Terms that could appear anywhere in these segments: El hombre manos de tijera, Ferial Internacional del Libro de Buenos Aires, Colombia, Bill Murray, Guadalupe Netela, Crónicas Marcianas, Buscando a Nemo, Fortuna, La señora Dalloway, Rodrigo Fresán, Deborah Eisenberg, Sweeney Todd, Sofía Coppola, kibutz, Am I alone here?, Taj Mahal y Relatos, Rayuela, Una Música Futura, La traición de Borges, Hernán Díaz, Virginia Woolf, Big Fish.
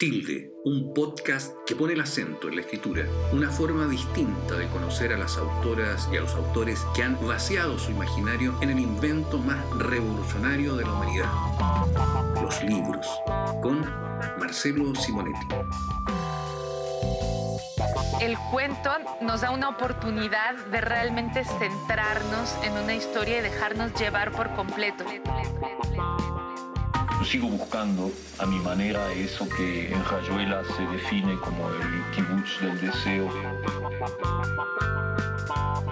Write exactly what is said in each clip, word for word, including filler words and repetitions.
Tilde, un podcast que pone el acento en la escritura, una forma distinta de conocer a las autoras y a los autores que han vaciado su imaginario en el invento más revolucionario de la humanidad, los libros, con Marcelo Simonetti. El cuento nos da una oportunidad de realmente centrarnos en una historia y dejarnos llevar por completo. Yo sigo buscando a mi manera eso que en Rayuela se define como el kibutz del deseo.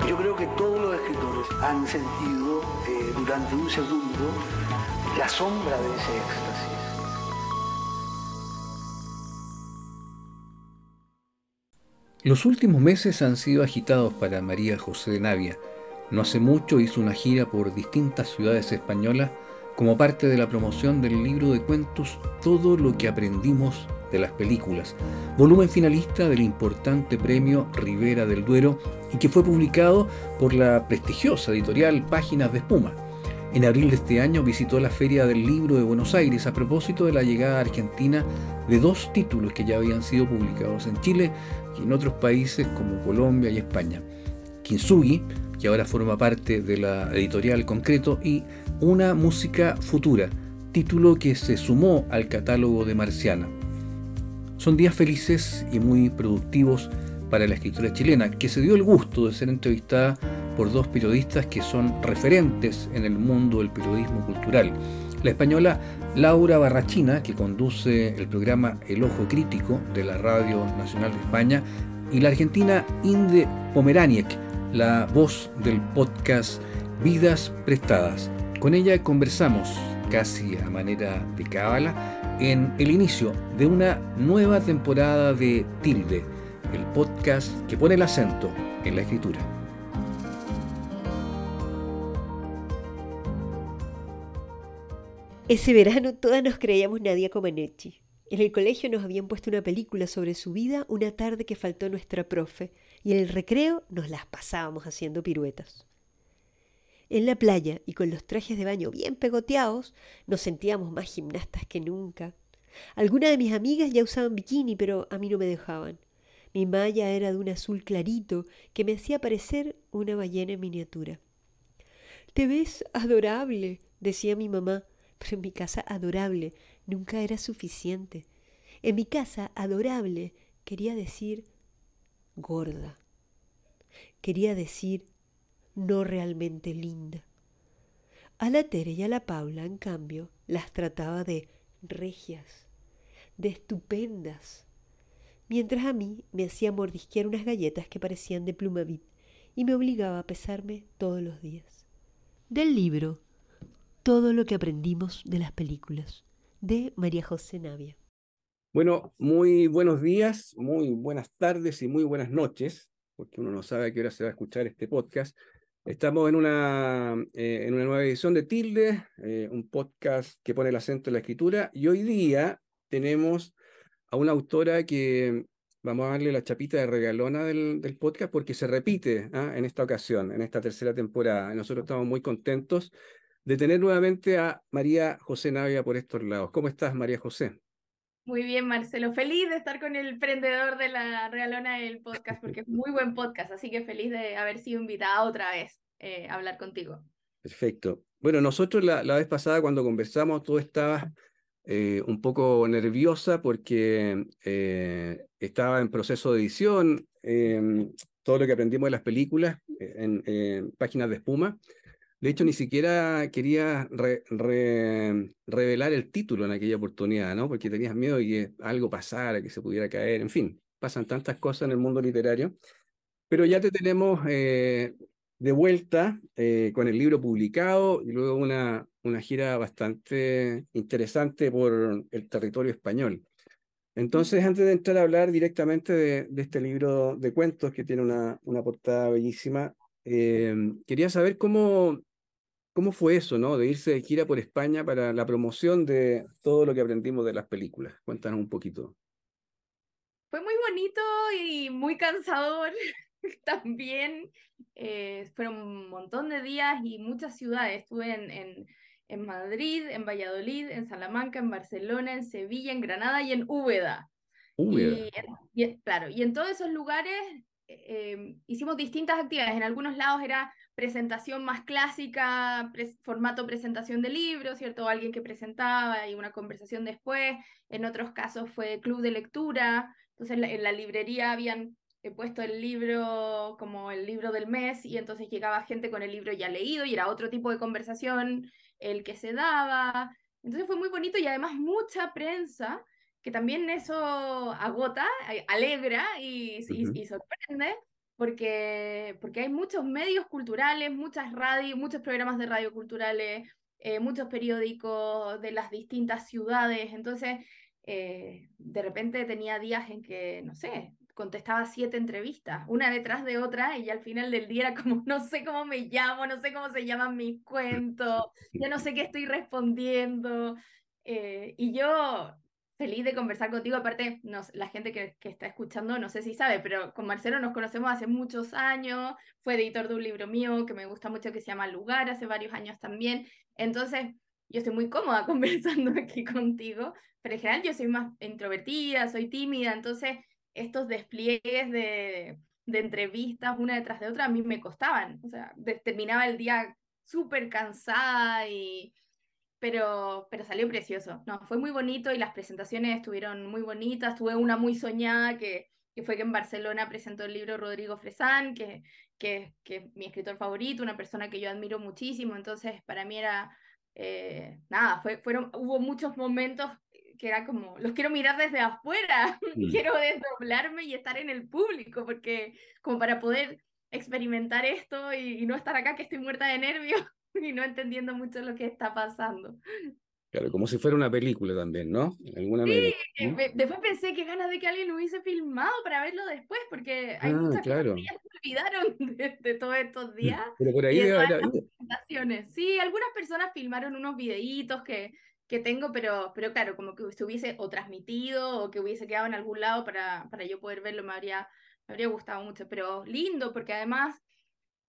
Yo creo que todos los escritores han sentido eh, durante un segundo la sombra de ese éxtasis. Los últimos meses han sido agitados para María José Navia. No hace mucho hizo una gira por distintas ciudades españolas como parte de la promoción del libro de cuentos Todo lo que aprendimos de las películas, volumen finalista del importante premio Ribera del Duero y que fue publicado por la prestigiosa editorial Páginas de Espuma. En abril de este año visitó la Feria del Libro de Buenos Aires a propósito de la llegada a Argentina de dos títulos que ya habían sido publicados en Chile y en otros países como Colombia y España. Kintsugi, que ahora forma parte de la editorial Concreto, y Una Música Futura, título que se sumó al catálogo de Marciana. Son días felices y muy productivos para la escritora chilena, que se dio el gusto de ser entrevistada por dos periodistas que son referentes en el mundo del periodismo cultural. La española Laura Barrachina, que conduce el programa El Ojo Crítico de la Radio Nacional de España, y la argentina Hinde Pomeraniec, la voz del podcast Vidas Prestadas. Con ella conversamos, casi a manera de cábala, en el inicio de una nueva temporada de Tilde, el podcast que pone el acento en la escritura. Ese verano todas nos creíamos Nadia Comaneci. En el colegio nos habían puesto una película sobre su vida una tarde que faltó nuestra profe, y en el recreo nos las pasábamos haciendo piruetas. En la playa y con los trajes de baño bien pegoteados, nos sentíamos más gimnastas que nunca. Algunas de mis amigas ya usaban bikini, pero a mí no me dejaban. Mi malla era de un azul clarito que me hacía parecer una ballena en miniatura. «Te ves adorable», decía mi mamá, pero en mi casa adorable nunca era suficiente. En mi casa adorable quería decir gorda. Quería decir no realmente linda. A la Tere y a la Paula, en cambio, las trataba de regias, de estupendas. Mientras a mí me hacía mordisquear unas galletas que parecían de Plumavit y me obligaba a pesarme todos los días. Del libro Todo lo que aprendimos de las películas, de María José Navia. Bueno, muy buenos días, muy buenas tardes y muy buenas noches, porque uno no sabe a qué hora se va a escuchar este podcast. Estamos en una, eh, en una nueva edición de Tilde, eh, un podcast que pone el acento en la escritura, y hoy día tenemos a una autora que vamos a darle la chapita de regalona del, del podcast, porque se repite ¿eh? en esta ocasión, en esta tercera temporada. Nosotros estamos muy contentos de tener nuevamente a María José Navia por estos lados. ¿Cómo estás, María José? Muy bien, Marcelo. Feliz de estar con el prendedor de la regalona del podcast, porque es muy buen podcast, así que feliz de haber sido invitada otra vez eh, a hablar contigo. Perfecto. Bueno, nosotros la, la vez pasada cuando conversamos, tú estabas eh, un poco nerviosa porque eh, estaba en proceso de edición, eh, todo lo que aprendimos de las películas en, en Páginas de Espuma. De hecho, ni siquiera quería re, re, revelar el título en aquella oportunidad, ¿no? Porque tenías miedo de que algo pasara, que se pudiera caer, en fin, pasan tantas cosas en el mundo literario. Pero ya te tenemos eh, de vuelta eh, con el libro publicado y luego una, una gira bastante interesante por el territorio español. Entonces, antes de entrar a hablar directamente de, de este libro de cuentos, que tiene una, una portada bellísima, eh, quería saber cómo... ¿Cómo fue eso, no? De irse de gira por España para la promoción de todo lo que aprendimos de las películas. Cuéntanos un poquito. Fue muy bonito y muy cansador también. Eh, fueron un montón de días y muchas ciudades. Estuve en, en, en Madrid, en Valladolid, en Salamanca, en Barcelona, en Sevilla, en Granada y en Úbeda. Úbeda. Y, y, claro, y en todos esos lugares eh, hicimos distintas actividades. En algunos lados era presentación más clásica, pre formato presentación de libro, ¿cierto? O alguien que presentaba y una conversación después. En otros casos fue club de lectura. Entonces en la, en la librería habían he puesto el libro como el libro del mes y entonces llegaba gente con el libro ya leído y era otro tipo de conversación el que se daba. Entonces fue muy bonito y además mucha prensa, que también eso agota, alegra y, uh-huh. y, y sorprende, porque, porque hay muchos medios culturales, muchas radio, muchos programas de radio culturales, eh, muchos periódicos de las distintas ciudades. Entonces eh, de repente tenía días en que, no sé, contestaba siete entrevistas, una detrás de otra, y al final del día era como, no sé cómo me llamo, no sé cómo se llaman mis cuentos, ya no sé qué estoy respondiendo, eh, y yo feliz de conversar contigo. Aparte, nos, la gente que, que está escuchando, no sé si sabe, pero con Marcelo nos conocemos hace muchos años, fue editor de un libro mío que me gusta mucho que se llama Lugar, hace varios años también, entonces yo estoy muy cómoda conversando aquí contigo, pero en general yo soy más introvertida, soy tímida, entonces estos despliegues de, de entrevistas una detrás de otra a mí me costaban, o sea, de, terminaba el día súper cansada, y, pero, pero salió precioso, no, fue muy bonito y las presentaciones estuvieron muy bonitas. Tuve una muy soñada que, que fue que en Barcelona presentó el libro Rodrigo Fresán, que, que, que es mi escritor favorito, una persona que yo admiro muchísimo, entonces para mí era, eh, nada, fue, fueron, hubo muchos momentos que era como, los quiero mirar desde afuera, mm. quiero desdoblarme y estar en el público, porque como para poder experimentar esto y, y no estar acá que estoy muerta de nervios y no entendiendo mucho lo que está pasando. Claro, como si fuera una película también, ¿no? En alguna sí, manera, ¿no? Me, después pensé qué ganas de que alguien lo hubiese filmado para verlo después, porque hay ah, muchas claro. cosas que ya se olvidaron de, de todos estos días. Pero por ahí era, era... presentaciones. Sí, algunas personas filmaron unos videitos que... que tengo, pero, pero claro, como que se hubiese o transmitido o que hubiese quedado en algún lado para, para yo poder verlo, me habría, me habría gustado mucho, pero lindo, porque además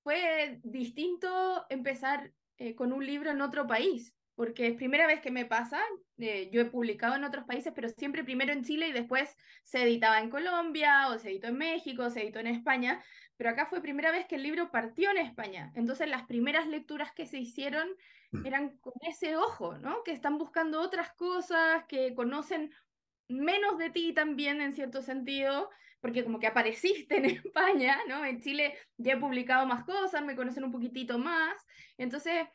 fue distinto empezar eh, con un libro en otro país, porque es primera vez que me pasa, eh, yo he publicado en otros países, pero siempre primero en Chile y después se editaba en Colombia, o se editó en México, o se editó en España, pero acá fue primera vez que el libro partió en España, entonces las primeras lecturas que se hicieron eran con ese ojo, ¿no? Que están buscando otras cosas, que conocen menos de ti también en cierto sentido, porque como que apareciste en España, ¿no? En Chile ya he publicado más cosas, me conocen un poquitito más, entonces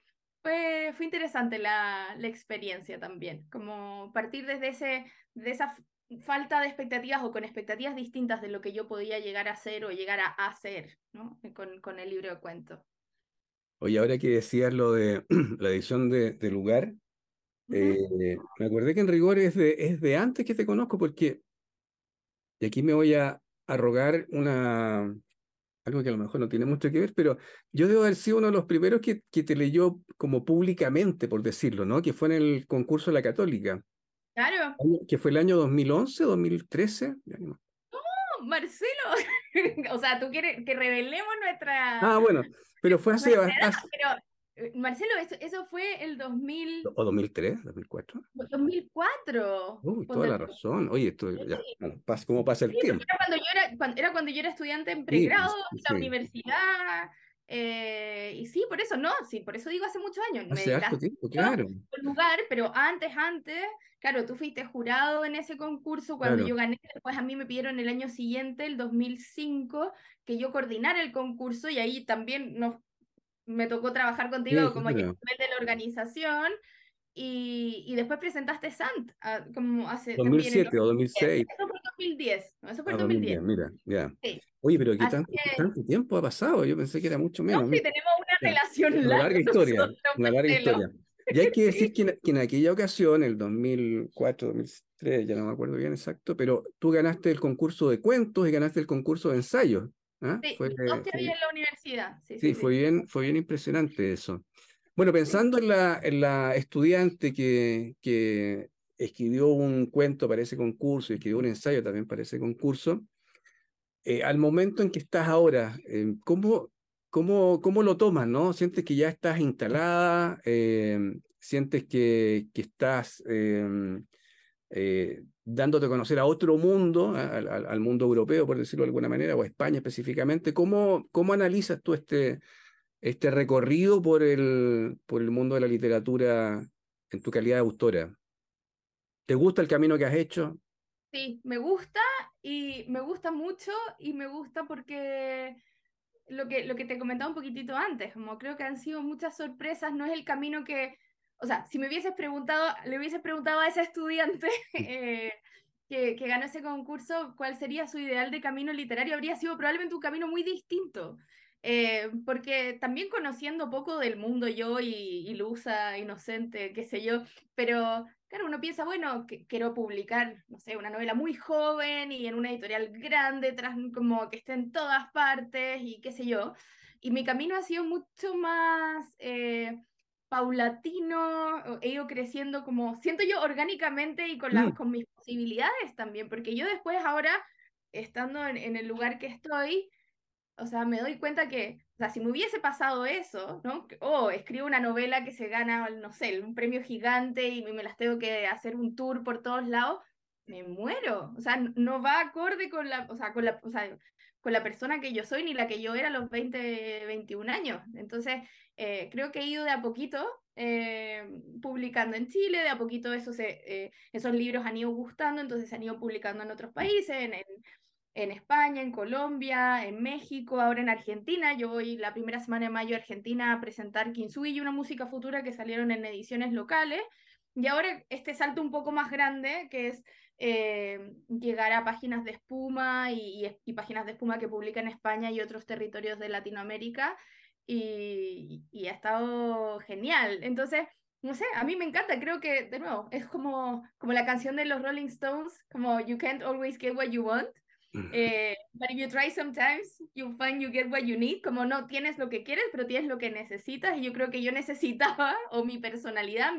fue, fue interesante la, la experiencia también, como partir desde ese, de esa falta de expectativas o con expectativas distintas de lo que yo podía llegar a ser o llegar a hacer, ¿no? Con, con el libro de cuentos. Oye, ahora que decías lo de la edición de, de Lugar, eh, uh-huh. me acordé que en rigor es de, es de antes que te conozco, porque, y aquí me voy a, a rogar una, algo que a lo mejor no tiene mucho que ver, pero yo debo haber sido uno de los primeros que, que te leyó como públicamente, por decirlo, ¿no? Que fue en el concurso de la Católica. Claro. Que fue el año dos mil once, dos mil trece, ya no. Marcelo, o sea, tú quieres que revelemos nuestra... Ah, bueno, pero fue hace... Bueno, hace... Pero, Marcelo, eso, eso fue el dos mil... ¿O dos mil tres, dos mil cuatro? dos mil cuatro. Uy, toda la razón. Oye, esto ya, bueno, pasa, ¿cómo pasa el sí, tiempo? Era cuando, yo era, cuando, era cuando yo era estudiante en pregrado, en sí, sí, la sí. universidad... Eh, y sí, por eso, no, sí, por eso digo hace muchos años. Hace me, harto tiempo, claro. Lugar, pero antes, antes, claro, tú fuiste jurado en ese concurso cuando claro. yo gané, después a mí me pidieron el año siguiente, el dos mil cinco, que yo coordinara el concurso y ahí también nos, me tocó trabajar contigo sí, como claro. nivel de la organización y, y después presentaste S A N T a, como hace... dos mil siete o dos mil seis. Eso fue dos mil diez, no, eso fue ah, dos mil diez. Mira, ya. Sí. Oye, pero ¿qué tanto, que... tanto tiempo ha pasado? Yo pensé que era mucho menos. No, si tenemos una ya, relación larga. Una larga historia, nosotros, una larga historia. Y hay que decir que en, que en aquella ocasión, el dos mil cuatro, dos mil tres, ya no me acuerdo bien exacto, pero tú ganaste el concurso de cuentos y ganaste el concurso de ensayos. ¿Ah? Sí, fue, dos que había en la universidad. Sí, sí, sí, fue, sí. Bien, fue bien impresionante eso. Bueno, pensando sí. en, la, en la estudiante que, que escribió un cuento para ese concurso y escribió un ensayo también para ese concurso, Eh, al momento en que estás ahora, eh, ¿cómo, ¿Cómo, cómo lo tomas, no? ¿Sientes que ya estás instalada? Eh, ¿Sientes que, que estás eh, eh, dándote a conocer a otro mundo, al, al mundo europeo, por decirlo de alguna manera, o a España específicamente? ¿Cómo, cómo analizas tú este, este recorrido por el, por el mundo de la literatura en tu calidad de autora? ¿Te gusta el camino que has hecho? Sí, me gusta, y me gusta mucho, y me gusta porque lo que, lo que te comentaba un poquitito antes, como creo que han sido muchas sorpresas. No es el camino que, o sea, si me hubieses preguntado, le hubieses preguntado a ese estudiante eh, que, que ganó ese concurso cuál sería su ideal de camino literario, habría sido probablemente un camino muy distinto, eh, porque también conociendo poco del mundo yo, y ilusa, inocente, qué sé yo, pero... Claro, uno piensa, bueno, que quiero publicar, no sé, una novela muy joven y en una editorial grande, tras, como que esté en todas partes y qué sé yo. Y mi camino ha sido mucho más eh, paulatino, he ido creciendo como, siento yo, orgánicamente y con, la, mm. con mis posibilidades también, porque yo después ahora, estando en, en el lugar que estoy, o sea, me doy cuenta que, o sea, si me hubiese pasado eso, ¿no? O oh, escribo una novela que se gana, no sé, un premio gigante y me las tengo que hacer un tour por todos lados, me muero. O sea, no va acorde con la, o sea, con la, o sea, con la persona que yo soy ni la que yo era a los veinte, veintiún años. Entonces, eh, creo que he ido de a poquito eh, publicando en Chile, de a poquito eso se, eh, esos libros han ido gustando, entonces se han ido publicando en otros países, en... en en España, en Colombia, en México, ahora en Argentina. Yo voy la primera semana de mayo a Argentina a presentar Kintsugi y Una Música Futura, que salieron en ediciones locales, y ahora este salto un poco más grande, que es eh, llegar a Páginas de Espuma, y, y, y Páginas de Espuma que publica en España y otros territorios de Latinoamérica, y, y ha estado genial. Entonces, no sé, a mí me encanta. Creo que, de nuevo, es como, como la canción de los Rolling Stones, como You can't always get what you want, Eh, but if you try sometimes, you find you get what you need. Como no tienes lo que quieres, pero tienes lo que necesitas. Y yo creo que yo necesitaba, o mi personalidad,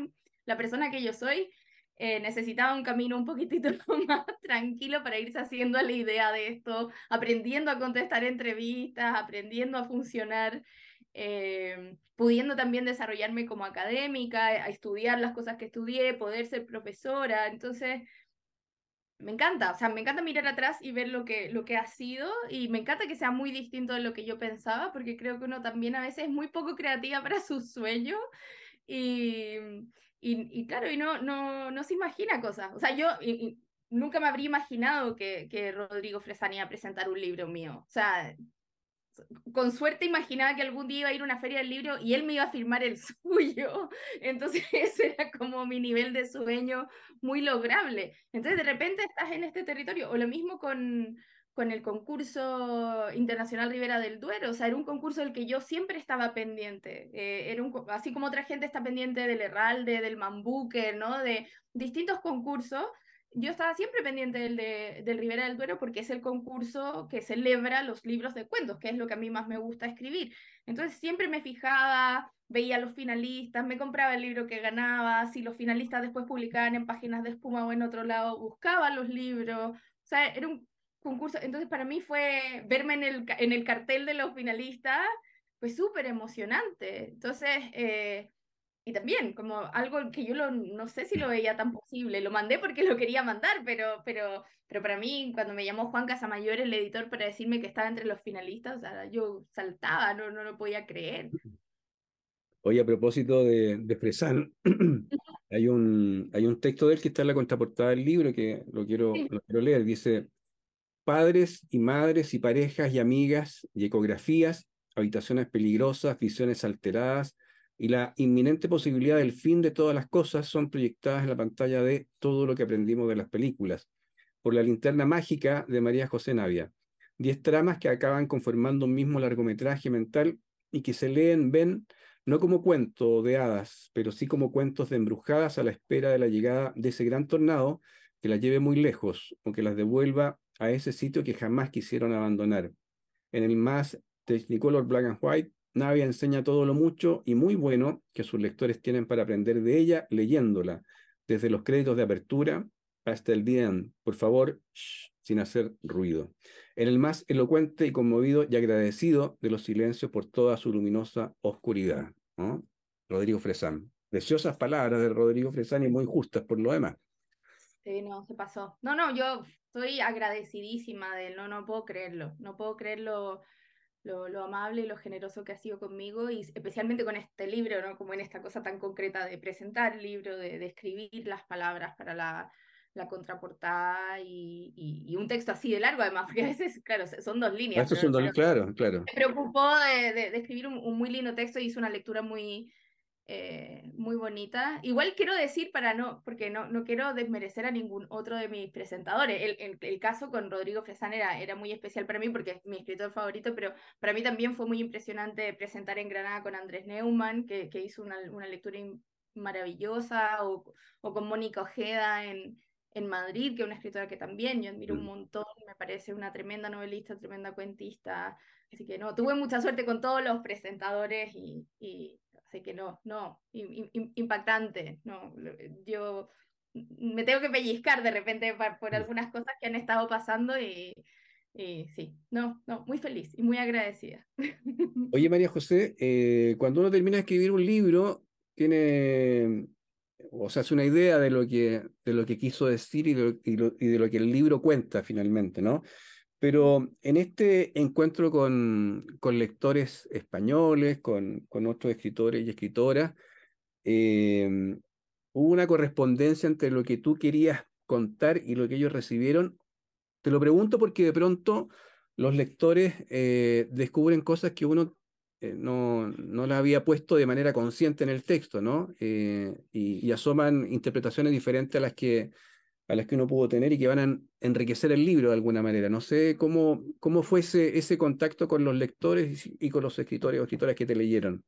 la persona que yo soy, eh, necesitaba un camino un poquitito más tranquilo para irse haciendo a la idea de esto, aprendiendo a contestar entrevistas, aprendiendo a funcionar, eh, pudiendo también desarrollarme como académica, a estudiar las cosas que estudié, poder ser profesora. Entonces... me encanta, o sea, me encanta mirar atrás y ver lo que, lo que ha sido, y me encanta que sea muy distinto de lo que yo pensaba, porque creo que uno también a veces es muy poco creativa para sus sueños, y, y, y claro, y no, no, no se imagina cosas. O sea, yo y, y nunca me habría imaginado que, que Rodrigo Fresán iba a presentar un libro mío. O sea, con suerte imaginaba que algún día iba a ir a una feria del libro y él me iba a firmar el suyo. Entonces ese era como mi nivel de sueño muy lograble. Entonces de repente estás en este territorio, o lo mismo con, con el concurso internacional Ribera del Duero. O sea, era un concurso del que yo siempre estaba pendiente, eh, era un, así como otra gente está pendiente del Herralde, del Mambuque, ¿no? De distintos concursos. Yo estaba siempre pendiente del, de, del Ribera del Duero, porque es el concurso que celebra los libros de cuentos, que es lo que a mí más me gusta escribir. Entonces siempre me fijaba, veía a los finalistas, me compraba el libro que ganaba, si los finalistas después publicaban en Páginas de Espuma o en otro lado, buscaba los libros. O sea, era un concurso. Entonces para mí fue verme en el, en el cartel de los finalistas, pues súper emocionante. Entonces... Eh, Y también, como algo que yo lo, no sé si lo veía tan posible. Lo mandé porque lo quería mandar, pero, pero, pero para mí, cuando me llamó Juan Casamayor, el editor, para decirme que estaba entre los finalistas, o sea, yo saltaba, no, no lo podía creer. Oye, a propósito de, de Fresán, hay un, hay un texto de él que está en la contraportada del libro, que lo quiero, sí. lo quiero leer. Dice: padres y madres y parejas y amigas y ecografías, habitaciones peligrosas, visiones alteradas, y la inminente posibilidad del fin de todas las cosas son proyectadas en la pantalla de todo lo que aprendimos de las películas, por la linterna mágica de María José Navia. Diez tramas que acaban conformando un mismo largometraje mental y que se leen, ven, no como cuento de hadas, pero sí como cuentos de embrujadas a la espera de la llegada de ese gran tornado que las lleve muy lejos, o que las devuelva a ese sitio que jamás quisieron abandonar. En el más Technicolor Black and White, Navia enseña todo lo mucho y muy bueno que sus lectores tienen para aprender de ella leyéndola, desde los créditos de apertura hasta el D N. Por favor, shh, sin hacer ruido. En el más elocuente y conmovido y agradecido de los silencios por toda su luminosa oscuridad. ¿No? Rodrigo Fresán. Preciosas palabras de Rodrigo Fresán y muy justas por lo demás. Sí, no, se pasó. No, no, yo estoy agradecidísima de él, no, no puedo creerlo. No puedo creer lo, lo, lo amable y lo generoso que ha sido conmigo, y especialmente con este libro, ¿no? Como en esta cosa tan concreta de presentar el libro, de, de escribir las palabras para la... la contraportada y, y, y un texto así de largo, además, porque a veces, claro, son dos líneas. Eso son dos, claro, claro. Me preocupó de, de, de escribir un, un muy lindo texto y hizo una lectura muy, eh, muy bonita. Igual quiero decir, para no, porque no, no quiero desmerecer a ningún otro de mis presentadores. El, el, el caso con Rodrigo Fresán era, era muy especial para mí, porque es mi escritor favorito, pero para mí también fue muy impresionante presentar en Granada con Andrés Neumann, que, que hizo una, una lectura maravillosa, o, o con Mónica Ojeda en... en Madrid, que es una escritora que también yo admiro un montón, me parece una tremenda novelista, tremenda cuentista, así que no, tuve mucha suerte con todos los presentadores, y, y así que no, no, in, in, impactante, no, yo me tengo que pellizcar de repente por, por algunas cosas que han estado pasando, y, y sí, no, no, muy feliz y muy agradecida. Oye, María José, eh, cuando uno termina de escribir un libro, tiene... o sea, es una idea de lo que, de lo que quiso decir y de lo, y, lo, y de lo que el libro cuenta finalmente, ¿no? Pero en este encuentro con, con lectores españoles, con, con otros escritores y escritoras, eh, ¿hubo una correspondencia entre lo que tú querías contar y lo que ellos recibieron? Te lo pregunto porque de pronto los lectores eh, descubren cosas que uno... No, no la había puesto de manera consciente en el texto, ¿no? Eh, y, y asoman interpretaciones diferentes a las, que, a las que uno pudo tener y que van a enriquecer el libro de alguna manera. No sé cómo, cómo fue ese, ese contacto con los lectores y con los escritores o escritoras que te leyeron.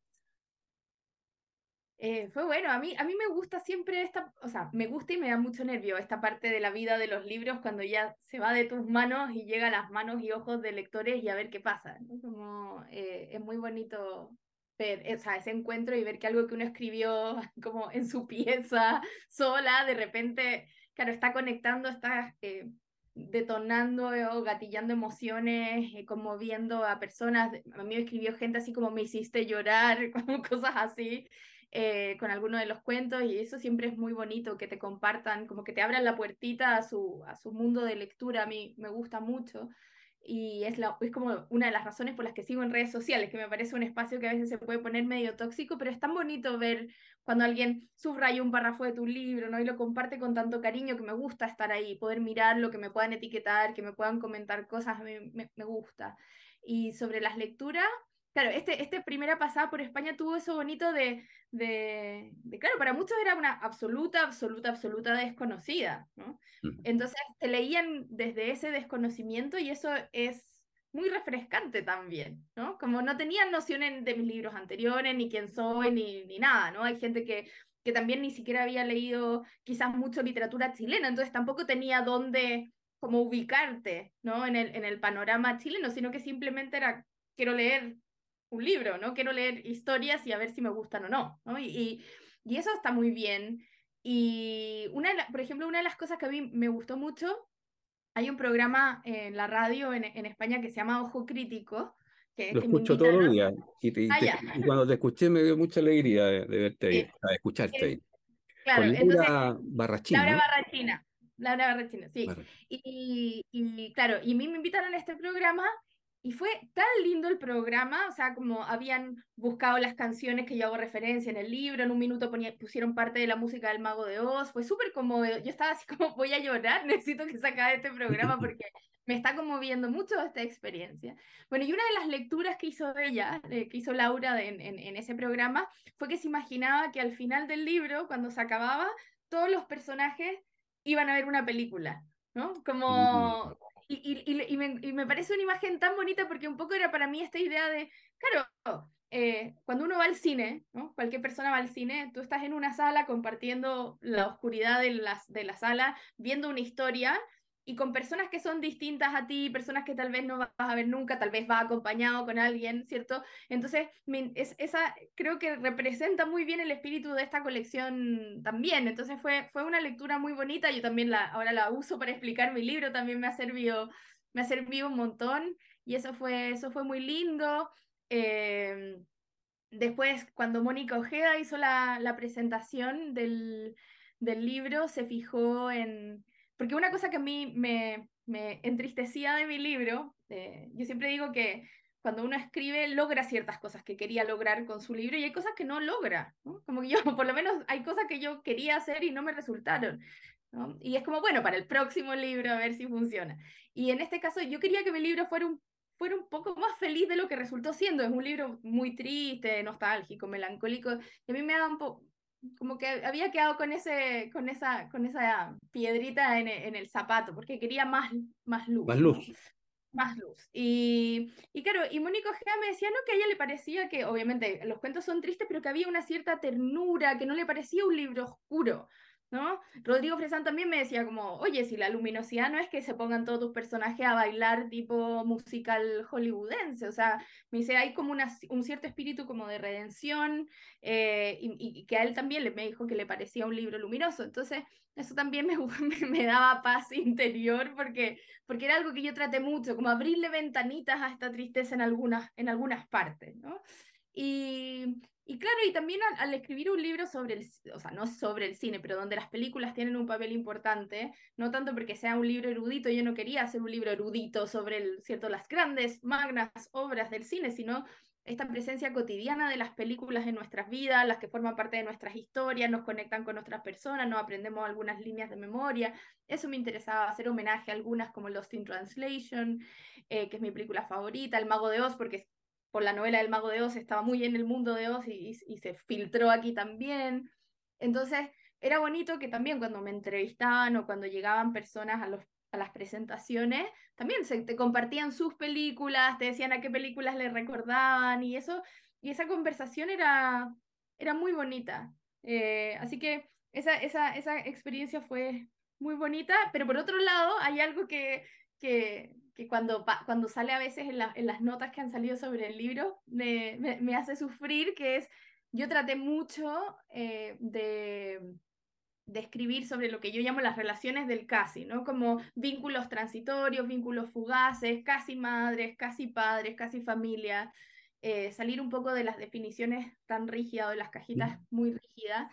Eh, fue bueno, a mí, a mí me gusta siempre esta, o sea, me gusta y me da mucho nervio esta parte de la vida de los libros cuando ya se va de tus manos y llega a las manos y ojos de lectores y a ver qué pasa, ¿no? Como, eh, es muy bonito ver, o sea, ese encuentro y ver que algo que uno escribió como en su pieza, sola, de repente, claro, está conectando, está eh, detonando eh, o gatillando emociones, eh, conmoviendo a personas. A mí me escribió gente así como me hiciste llorar, como cosas así. Eh, con alguno de los cuentos, y eso siempre es muy bonito, que te compartan, como que te abran la puertita a su, a su mundo de lectura. A mí me gusta mucho, y es, la, es como una de las razones por las que sigo en redes sociales, que me parece un espacio que a veces se puede poner medio tóxico, pero es tan bonito ver cuando alguien subraya un párrafo de tu libro, ¿no? Y lo comparte con tanto cariño, que me gusta estar ahí, poder mirarlo, que me puedan etiquetar, que me puedan comentar cosas. A mí me, me gusta. Y sobre las lecturas, claro, este, este primera pasada por España tuvo eso bonito de, de, de, claro, para muchos era una absoluta, absoluta, absoluta desconocida, ¿no? Entonces te leían desde ese desconocimiento, y eso es muy refrescante también, ¿no? Como no tenían nociones de mis libros anteriores, ni quién soy, ni, ni nada, ¿no? Hay gente que, que también ni siquiera había leído quizás mucho literatura chilena, entonces tampoco tenía dónde como ubicarte, ¿no? En el, en el panorama chileno, sino que simplemente era, quiero leer un libro, ¿no? Quiero leer historias y a ver si me gustan o no, ¿no? Y, y, y eso está muy bien. Y, una de la, por ejemplo, una de las cosas que a mí me gustó mucho, hay un programa en la radio en, en España que se llama Ojo Crítico. Que, Lo que escucho me invitan, todos los días. Y, te, ah, te, y cuando te escuché me dio mucha alegría de, de verte ahí, sí. de escucharte ahí. Claro, Con entonces, Laura Barrachina. Laura Barrachina, Laura Barrachina, sí. Barra. Y, y claro, y a mí me invitaron a este programa. Y fue tan lindo el programa, o sea, como habían buscado las canciones que yo hago referencia en el libro, en un minuto ponía, pusieron parte de la música del Mago de Oz, fue súper conmovedor. Yo estaba así como, voy a llorar, necesito que se acabe este programa porque me está conmoviendo mucho esta experiencia. Bueno, y una de las lecturas que hizo ella, eh, que hizo Laura en, en, en ese programa, fue que se imaginaba que al final del libro, cuando se acababa, todos los personajes iban a ver una película, ¿no? Como... Y, y, y, me, y me parece una imagen tan bonita, porque un poco era para mí esta idea de, claro, eh, cuando uno va al cine, ¿no? Cualquier persona va al cine, tú estás en una sala compartiendo la oscuridad de la, de la sala, viendo una historia, y con personas que son distintas a ti, personas que tal vez no vas a ver nunca, tal vez va acompañado con alguien, ¿cierto? Entonces, me, es, esa creo que representa muy bien el espíritu de esta colección también, entonces fue, fue una lectura muy bonita, yo también la, ahora la uso para explicar mi libro, también me ha servido, me ha servido un montón, y eso fue, eso fue muy lindo. Eh, después, cuando Mónica Ojeda hizo la, la presentación del, del libro, se fijó en... Porque una cosa que a mí me, me entristecía de mi libro, eh, yo siempre digo que cuando uno escribe logra ciertas cosas que quería lograr con su libro y hay cosas que no logra, ¿no? Como que yo, por lo menos hay cosas que yo quería hacer y no me resultaron, ¿no? Y es como, bueno, para el próximo libro a ver si funciona. Y en este caso yo quería que mi libro fuera un, fuera un poco más feliz de lo que resultó siendo. Es un libro muy triste, nostálgico, melancólico, y a mí me da un poco... como que había quedado con, ese, con, esa, con esa piedrita en, en el zapato, porque quería más, más luz. Más luz. ¿No? Más luz. Y, y claro, y Mónica Ojeda me decía, no, que a ella le parecía que, obviamente, los cuentos son tristes, pero que había una cierta ternura, que no le parecía un libro oscuro, ¿no? Rodrigo Fresán también me decía como, oye, si la luminosidad no es que se pongan todos tus personajes a bailar tipo musical hollywoodense, o sea, me dice, hay como una, un cierto espíritu como de redención, eh, y, y que a él también le, me dijo que le parecía un libro luminoso, entonces eso también me, me, me daba paz interior, porque, porque era algo que yo traté mucho, como abrirle ventanitas a esta tristeza en algunas, en algunas partes, ¿no? Y... Y claro, y también al, al escribir un libro sobre el, o sea, no sobre el cine, pero donde las películas tienen un papel importante, no tanto porque sea un libro erudito, yo no quería hacer un libro erudito sobre el, ¿cierto? Las grandes, magnas obras del cine, sino esta presencia cotidiana de las películas en nuestras vidas, las que forman parte de nuestras historias, nos conectan con otras personas, nos aprendemos algunas líneas de memoria, eso me interesaba, hacer homenaje a algunas como Lost in Translation, eh, que es mi película favorita, El Mago de Oz, porque... por la novela del Mago de Oz, estaba muy en el mundo de Oz y, y, y se filtró aquí también. Entonces, era bonito que también cuando me entrevistaban o cuando llegaban personas a, los, a las presentaciones, también se te compartían sus películas, te decían a qué películas le recordaban y eso, y esa conversación era, era muy bonita. Eh, así que esa, esa, esa experiencia fue muy bonita, pero por otro lado hay algo que... que que cuando, cuando sale a veces en, la, en las notas que han salido sobre el libro, me, me, me hace sufrir, que es, yo traté mucho eh, de, de escribir sobre lo que yo llamo las relaciones del casi, ¿no? Como vínculos transitorios, vínculos fugaces, casi madres, casi padres, casi familia, eh, salir un poco de las definiciones tan rígidas o de las cajitas muy rígidas,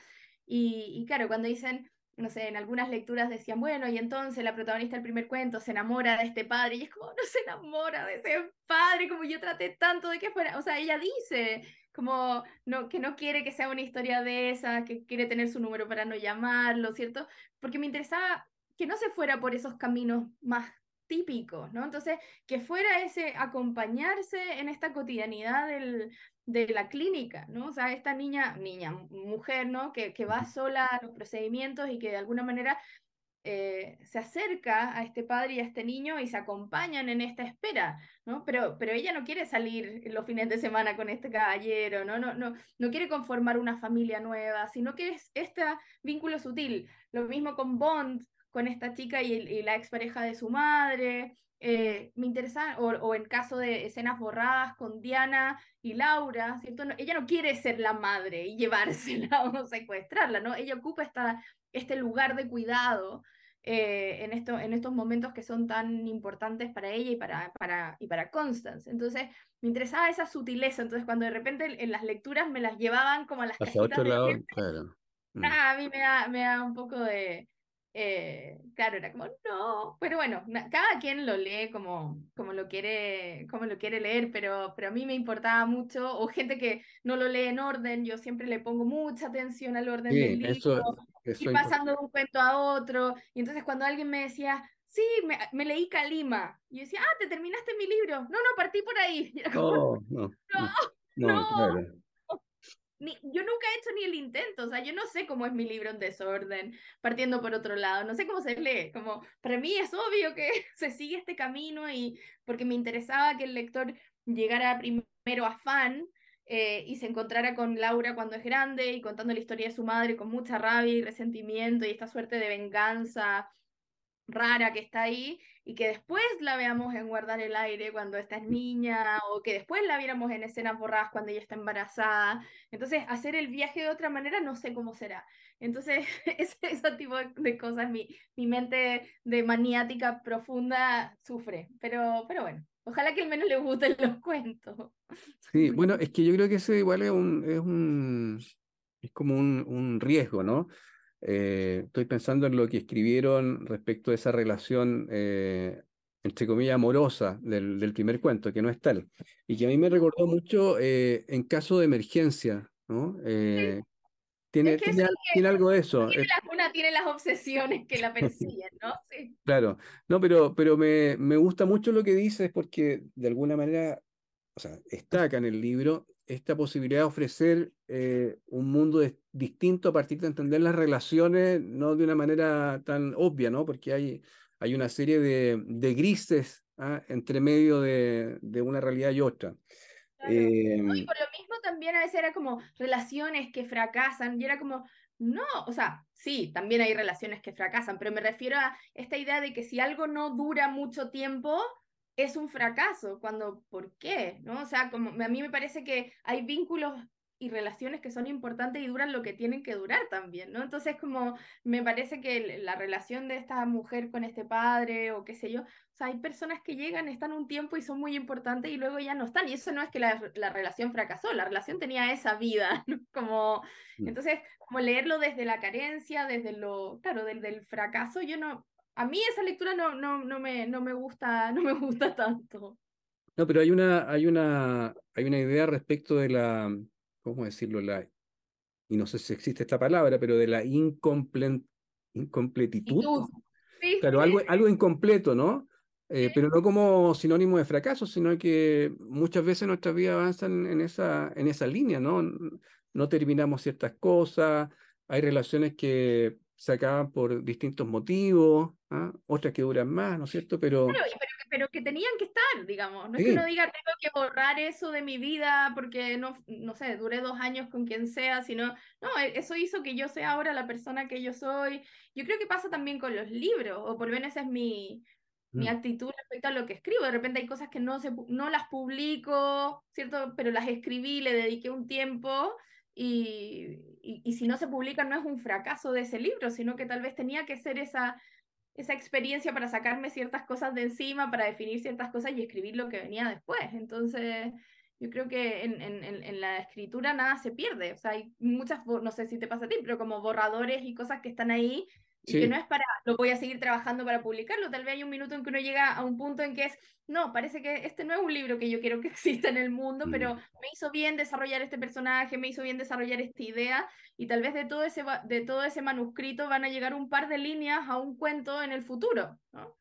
y, y claro, cuando dicen... no sé, en algunas lecturas decían, bueno, y entonces la protagonista del primer cuento se enamora de este padre, y es como, no se enamora de ese padre, como yo traté tanto de que fuera, o sea, ella dice, como, no, que no quiere que sea una historia de esa, que quiere tener su número para no llamarlo, ¿cierto? Porque me interesaba que no se fuera por esos caminos más típicos, ¿no? Entonces, que fuera ese acompañarse en esta cotidianidad del... de la clínica, ¿no? O sea, esta niña, niña, mujer, ¿no? Que, que va sola a los procedimientos y que de alguna manera eh, se acerca a este padre y a este niño y se acompañan en esta espera, ¿no? Pero, pero ella no quiere salir los fines de semana con este caballero, ¿no? No, no, no quiere conformar una familia nueva, sino que es este vínculo sutil. Lo mismo con Bond, con esta chica y, y la expareja de su madre... Eh, me interesa, o, o en caso de escenas borradas con Diana y Laura, ¿cierto? No, ella no quiere ser la madre y llevársela o secuestrarla, ¿no? Ella ocupa esta, este lugar de cuidado eh, en, esto, en estos momentos que son tan importantes para ella y para, para, y para Constance. Entonces, me interesaba esa sutileza. Entonces, cuando de repente en las lecturas me las llevaban como a las hacia cajitas otro lado, de... claro. Mm. Ah, a mí me da, me da un poco de... Eh, claro, era como, no, pero bueno, cada quien lo lee como, como, lo, quiere, como lo quiere leer, pero, pero a mí me importaba mucho, o gente que no lo lee en orden, yo siempre le pongo mucha atención al orden sí, del libro, eso, eso ir pasando de un cuento a otro, y entonces cuando alguien me decía, sí, me, me leí Calima, y yo decía, ah, ¿te terminaste mi libro? No, no, partí por ahí. Y era como, oh, no, no, no, no. Claro. Ni, yo nunca he hecho ni el intento, o sea, yo no sé cómo es mi libro en desorden, partiendo por otro lado, no sé cómo se lee, como, para mí es obvio que se sigue este camino, y porque me interesaba que el lector llegara primero a fan, eh, y se encontrara con Laura cuando es grande, y contando la historia de su madre con mucha rabia y resentimiento, y esta suerte de venganza, rara que está ahí, y que después la veamos en Guardar el aire cuando esta es niña, o que después la viéramos en Escenas borradas cuando ella está embarazada. Entonces, hacer el viaje de otra manera no sé cómo será. Entonces, ese, ese tipo de cosas, mi, mi mente de maniática profunda sufre, pero, pero bueno, ojalá que al menos le gusten los cuentos. Sí, bueno, es que yo creo que eso igual es un, es un, es como un, un riesgo, ¿no? Eh, estoy pensando en lo que escribieron respecto a esa relación, eh, entre comillas, amorosa del, del primer cuento, que no es tal, y que a mí me recordó mucho eh, En caso de emergencia, ¿no? Eh, sí. tiene, es que tiene, tiene algo de eso. Tiene, la, una, tiene las obsesiones que la persiguen, ¿no? Sí. Claro, no, pero, pero me, me gusta mucho lo que dices, porque de alguna manera, o sea, está acá en el libro esta posibilidad de ofrecer eh, un mundo de, distinto a partir de entender las relaciones, no de una manera tan obvia, ¿no? Porque hay, hay una serie de, de grises, ¿ah?, entre medio de, de una realidad y otra. Claro. Eh, no, y por lo mismo también a veces era como relaciones que fracasan, y era como, no, o sea, sí, también hay relaciones que fracasan, pero me refiero a esta idea de que si algo no dura mucho tiempo, es un fracaso, cuando, ¿por qué? ¿No? O sea, como, a mí me parece que hay vínculos y relaciones que son importantes y duran lo que tienen que durar también, ¿no? Entonces, como, me parece que la relación de esta mujer con este padre, o qué sé yo, o sea, hay personas que llegan, están un tiempo y son muy importantes y luego ya no están, y eso no es que la, la relación fracasó, la relación tenía esa vida, ¿no? Como, entonces, como leerlo desde la carencia, desde lo, claro, desde el fracaso, yo no... A mí esa lectura no, no, no, me, no, me gusta, no me gusta tanto. No, pero hay una, hay una, hay una idea respecto de la, ¿cómo decirlo? La, y no sé si existe esta palabra, pero de la incomple, incompletitud. Sí, claro, sí. Algo, algo incompleto, ¿no? Eh, sí. Pero no como sinónimo de fracaso, sino que muchas veces nuestras vidas avanzan en esa, en esa línea, ¿no? No terminamos ciertas cosas, hay relaciones que se acaban por distintos motivos, ¿ah?, otras que duran más, ¿no es cierto? Pero... Claro, pero, pero que tenían que estar, digamos. No sí. Es que uno diga, tengo que borrar eso de mi vida porque, no, no sé, duré dos años con quien sea, sino, no, eso hizo que yo sea ahora la persona que yo soy. Yo creo que pasa también con los libros, o por lo menos esa es mi, mm. mi actitud respecto a lo que escribo. De repente hay cosas que no, se, no las publico, ¿cierto? Pero las escribí, le dediqué un tiempo... Y, y, y si no se publica no es un fracaso de ese libro, sino que tal vez tenía que ser esa, esa experiencia para sacarme ciertas cosas de encima, para definir ciertas cosas y escribir lo que venía después. Entonces yo creo que en, en, en la escritura nada se pierde, o sea, hay muchas, no sé si te pasa a ti, pero como borradores y cosas que están ahí, sí. Y que no es para, lo voy a seguir trabajando para publicarlo, tal vez hay un minuto en que uno llega a un punto en que es, no, parece que este no es un libro que yo quiero que exista en el mundo, mm. pero me hizo bien desarrollar este personaje, me hizo bien desarrollar esta idea, y tal vez de todo ese, de todo ese manuscrito van a llegar un par de líneas a un cuento en el futuro, ¿no?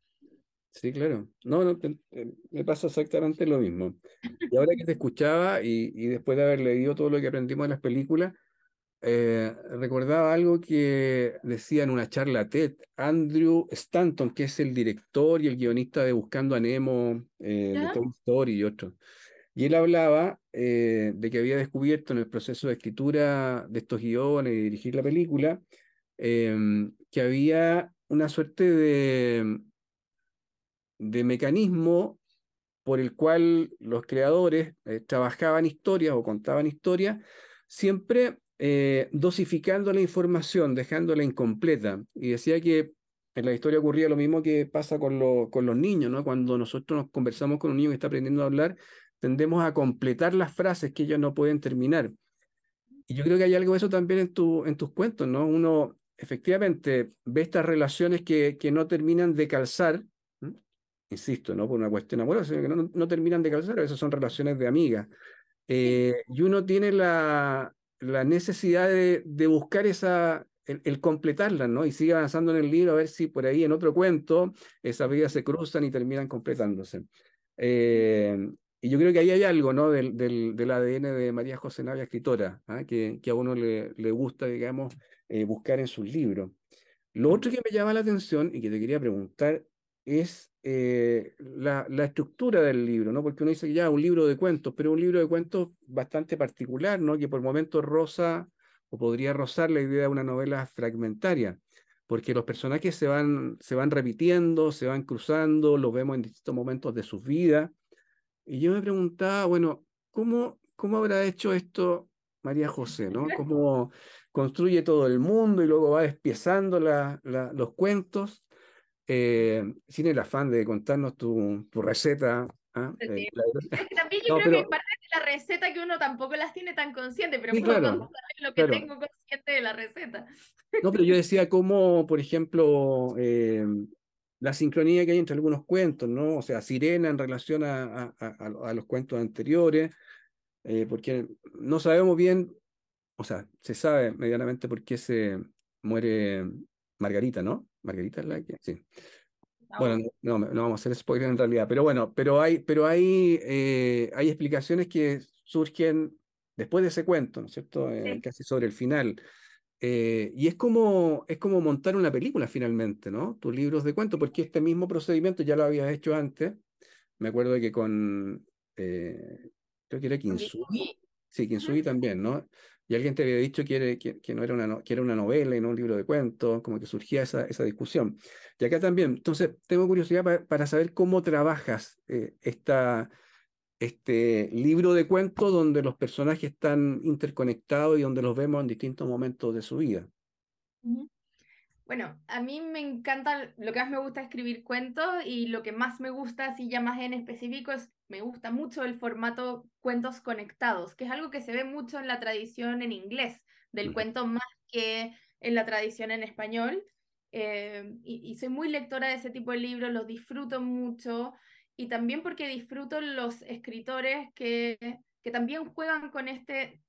Sí, claro. No, no, te, te, me pasa exactamente lo mismo. Y ahora que te escuchaba, y, y después de haber leído todo lo que aprendimos en las películas, Eh, recordaba algo que decía en una charla TED Andrew Stanton, que es el director y el guionista de Buscando a Nemo, eh, de Toy Story y otros, y él hablaba eh, de que había descubierto en el proceso de escritura de estos guiones y dirigir la película eh, que había una suerte de de mecanismo por el cual los creadores eh, trabajaban historias o contaban historias siempre Eh, dosificando la información, dejándola incompleta, y decía que en la historia ocurría lo mismo que pasa con, lo, con los niños, ¿no? Cuando nosotros nos conversamos con un niño que está aprendiendo a hablar, tendemos a completar las frases que ellos no pueden terminar, y yo creo que hay algo de eso también en, tu, en tus cuentos, ¿no? Uno efectivamente ve estas relaciones que, que no terminan de calzar, ¿eh? Insisto, no por una cuestión amorosa, sino que no, no terminan de calzar, a veces son relaciones de amigas, eh, y uno tiene la la necesidad de, de buscar esa, el, el completarla, ¿no? Y sigue avanzando en el libro a ver si por ahí en otro cuento esas vidas se cruzan y terminan completándose. Eh, y yo creo que ahí hay algo, ¿no? Del, del, del A D N de María José Navia, escritora, ¿eh? que, que a uno le, le gusta, digamos, eh, buscar en sus libros. Lo otro que me llama la atención y que te quería preguntar es eh, la, la estructura del libro, ¿no? Porque uno dice que ya un libro de cuentos, pero un libro de cuentos bastante particular, ¿no? Que por momentos roza o podría rozar la idea de una novela fragmentaria. porque los personajes se van, se van repitiendo, se van cruzando, los vemos en distintos momentos de sus vidas. Y yo me preguntaba, bueno, ¿cómo, cómo habrá hecho esto María José, ¿no? Cómo construye todo el mundo y luego va despiezando la, la, los cuentos, eh, sin el afán de contarnos tu, tu receta. ¿eh? Sí. Eh, la... También yo no, creo pero... que parte de la receta que uno tampoco las tiene tan consciente, pero sí, puedo claro, contar lo que claro. tengo consciente de la receta. No, pero yo decía cómo, por ejemplo, eh, la sincronía que hay entre algunos cuentos, ¿no? O sea, Sirena en relación a, a, a, a los cuentos anteriores, Eh, porque no sabemos bien, o sea, se sabe medianamente por qué se muere Margarita, ¿no? Margarita es la que, sí. No. Bueno, no, no vamos a hacer spoiler en realidad, pero bueno, pero hay, pero hay, eh, hay explicaciones que surgen después de ese cuento, ¿no es cierto? Eh, sí. Casi sobre el final. Eh, y es como, es como montar una película finalmente, ¿no? Tus libros de cuento, porque este mismo procedimiento ya lo habías hecho antes. Me acuerdo de que con... Eh, creo que era Kintsugi, sí, Kintsugi también, ¿no? Y alguien te había dicho que era, que, que no era, una no, que era una novela y no un libro de cuentos, como que surgía esa, esa discusión. Y acá también, entonces, tengo curiosidad pa, para saber cómo trabajas eh, esta, este libro de cuentos donde los personajes están interconectados y donde los vemos en distintos momentos de su vida. Bueno, a mí me encanta, lo que más me gusta es escribir cuentos, y lo que más me gusta, así ya más en específico, es me gusta mucho el formato cuentos conectados, que es algo que se ve mucho en la tradición en inglés, del mm. cuento más que en la tradición en español. Eh, y, y soy muy lectora de ese tipo de libros, los disfruto mucho, y también porque disfruto los escritores que, que también juegan con este,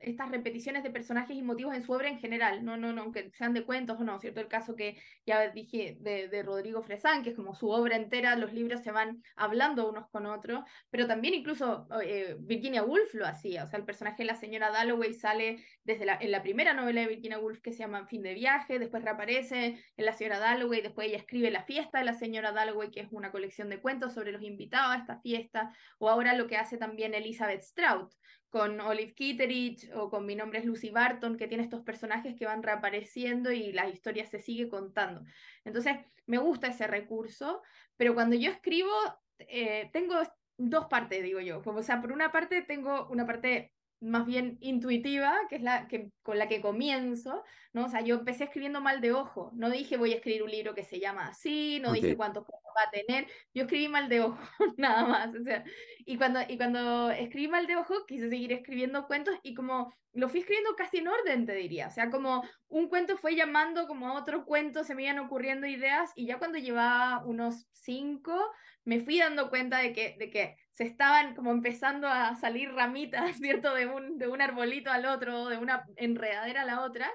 estas repeticiones de personajes y motivos en su obra en general, no, no, no, aunque sean de cuentos o no, ¿cierto? El caso que ya dije de, de Rodrigo Fresán, que es como su obra entera, los libros se van hablando unos con otros, pero también incluso eh, Virginia Woolf lo hacía, o sea, el personaje de la señora Dalloway sale desde la, en la primera novela de Virginia Woolf, que se llama Fin de viaje, después reaparece en la señora Dalloway, después ella escribe La fiesta de la señora Dalloway, que es una colección de cuentos sobre los invitados a esta fiesta, o ahora lo que hace también Elizabeth Strout, con Olive Kitteridge, o con Mi nombre es Lucy Barton, que tiene estos personajes que van reapareciendo y la historia se sigue contando. Entonces, me gusta ese recurso, pero cuando yo escribo, eh, tengo dos partes, digo yo. O sea, por una parte tengo una parte más bien intuitiva, que es la que, con la que comienzo, ¿no? O sea, yo empecé escribiendo mal de ojo, no dije voy a escribir un libro que se llama así, no okay. dije cuántos va a tener, yo escribí mal de ojo, nada más, o sea, y cuando, y cuando escribí mal de ojo, quise seguir escribiendo cuentos, y como lo fui escribiendo casi en orden, te diría, o sea, como un cuento fue llamando como a otro cuento, se me iban ocurriendo ideas, y ya cuando llevaba unos cinco, me fui dando cuenta de que, de que se estaban como empezando a salir ramitas, ¿cierto?, de un, de un arbolito al otro, de una enredadera a la otra.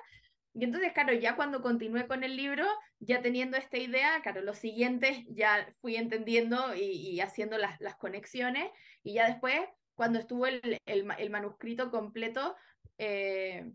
Y entonces, claro, ya cuando continué con el libro, ya teniendo esta idea, claro, los siguientes ya fui entendiendo y, y haciendo las, las conexiones, y ya después, cuando estuvo el, el, el manuscrito completo, eh,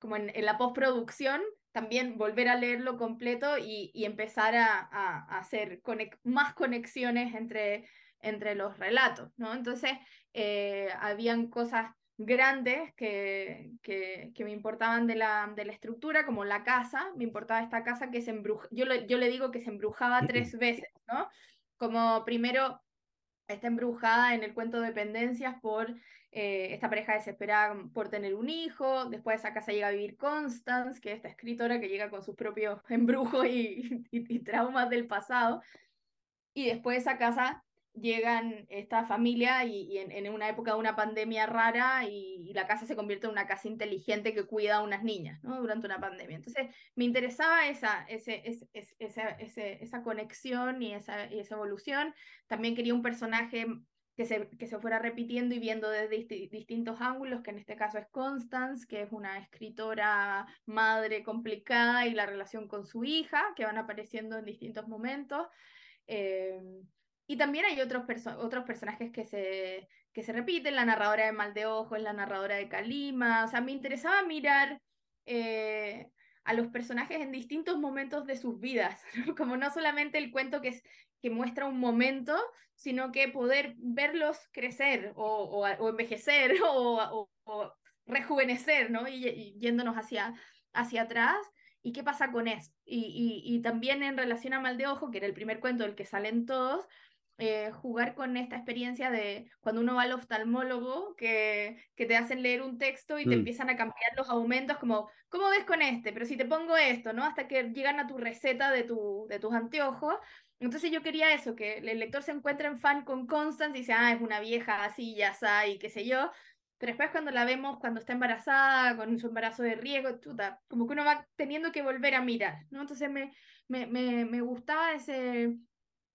como en, en la postproducción, también volver a leerlo completo y, y empezar a, a, a hacer conex- más conexiones entre, entre los relatos, ¿no? Entonces, eh, habían cosas grandes que, que, que me importaban de la, de la estructura, como la casa, me importaba esta casa que se embrujaba, yo, yo le digo que se embrujaba tres veces, ¿no? Como primero está embrujada en el cuento de Dependencias por eh, esta pareja desesperada por tener un hijo, después de esa casa llega a vivir Constance, que es esta escritora que llega con sus propios embrujos y, y, y traumas del pasado, y después de esa casa llegan esta familia y, y en, en una época de una pandemia rara y, y la casa se convierte en una casa inteligente que cuida a unas niñas, ¿no? Durante una pandemia. Entonces me interesaba esa, ese, ese, ese, ese, esa conexión y esa, y esa evolución. También quería un personaje que se, que se fuera repitiendo y viendo desde dist- distintos ángulos, que en este caso es Constance, que es una escritora madre complicada, y la relación con su hija, que van apareciendo en distintos momentos. Eh, Y también hay otros, perso otros personajes que se, que se repiten, la narradora de Mal de Ojo, la narradora de Calima, o sea, me interesaba mirar eh, a los personajes en distintos momentos de sus vidas, ¿no? Como no solamente el cuento que, es, que muestra un momento, sino que poder verlos crecer, o, o, o envejecer, o, o, o rejuvenecer, ¿no? Y, y yéndonos hacia, hacia atrás, ¿Y qué pasa con eso? Y, y, y también en relación a Mal de Ojo, que era el primer cuento del que salen todos, eh, jugar con esta experiencia de cuando uno va al oftalmólogo, que, que te hacen leer un texto y mm. te empiezan a cambiar los aumentos, como, ¿cómo ves con este? Pero si te pongo esto, ¿no? Hasta que llegan a tu receta de, tu, de tus anteojos. Entonces yo quería eso, que el lector se encuentre en fan con Constance y dice, ah, es una vieja así, ya sabe, y qué sé yo. Pero después cuando la vemos, cuando está embarazada, con su embarazo de riesgo, chuta, como que uno va teniendo que volver a mirar, ¿no? Entonces me, me, me, me gustaba ese,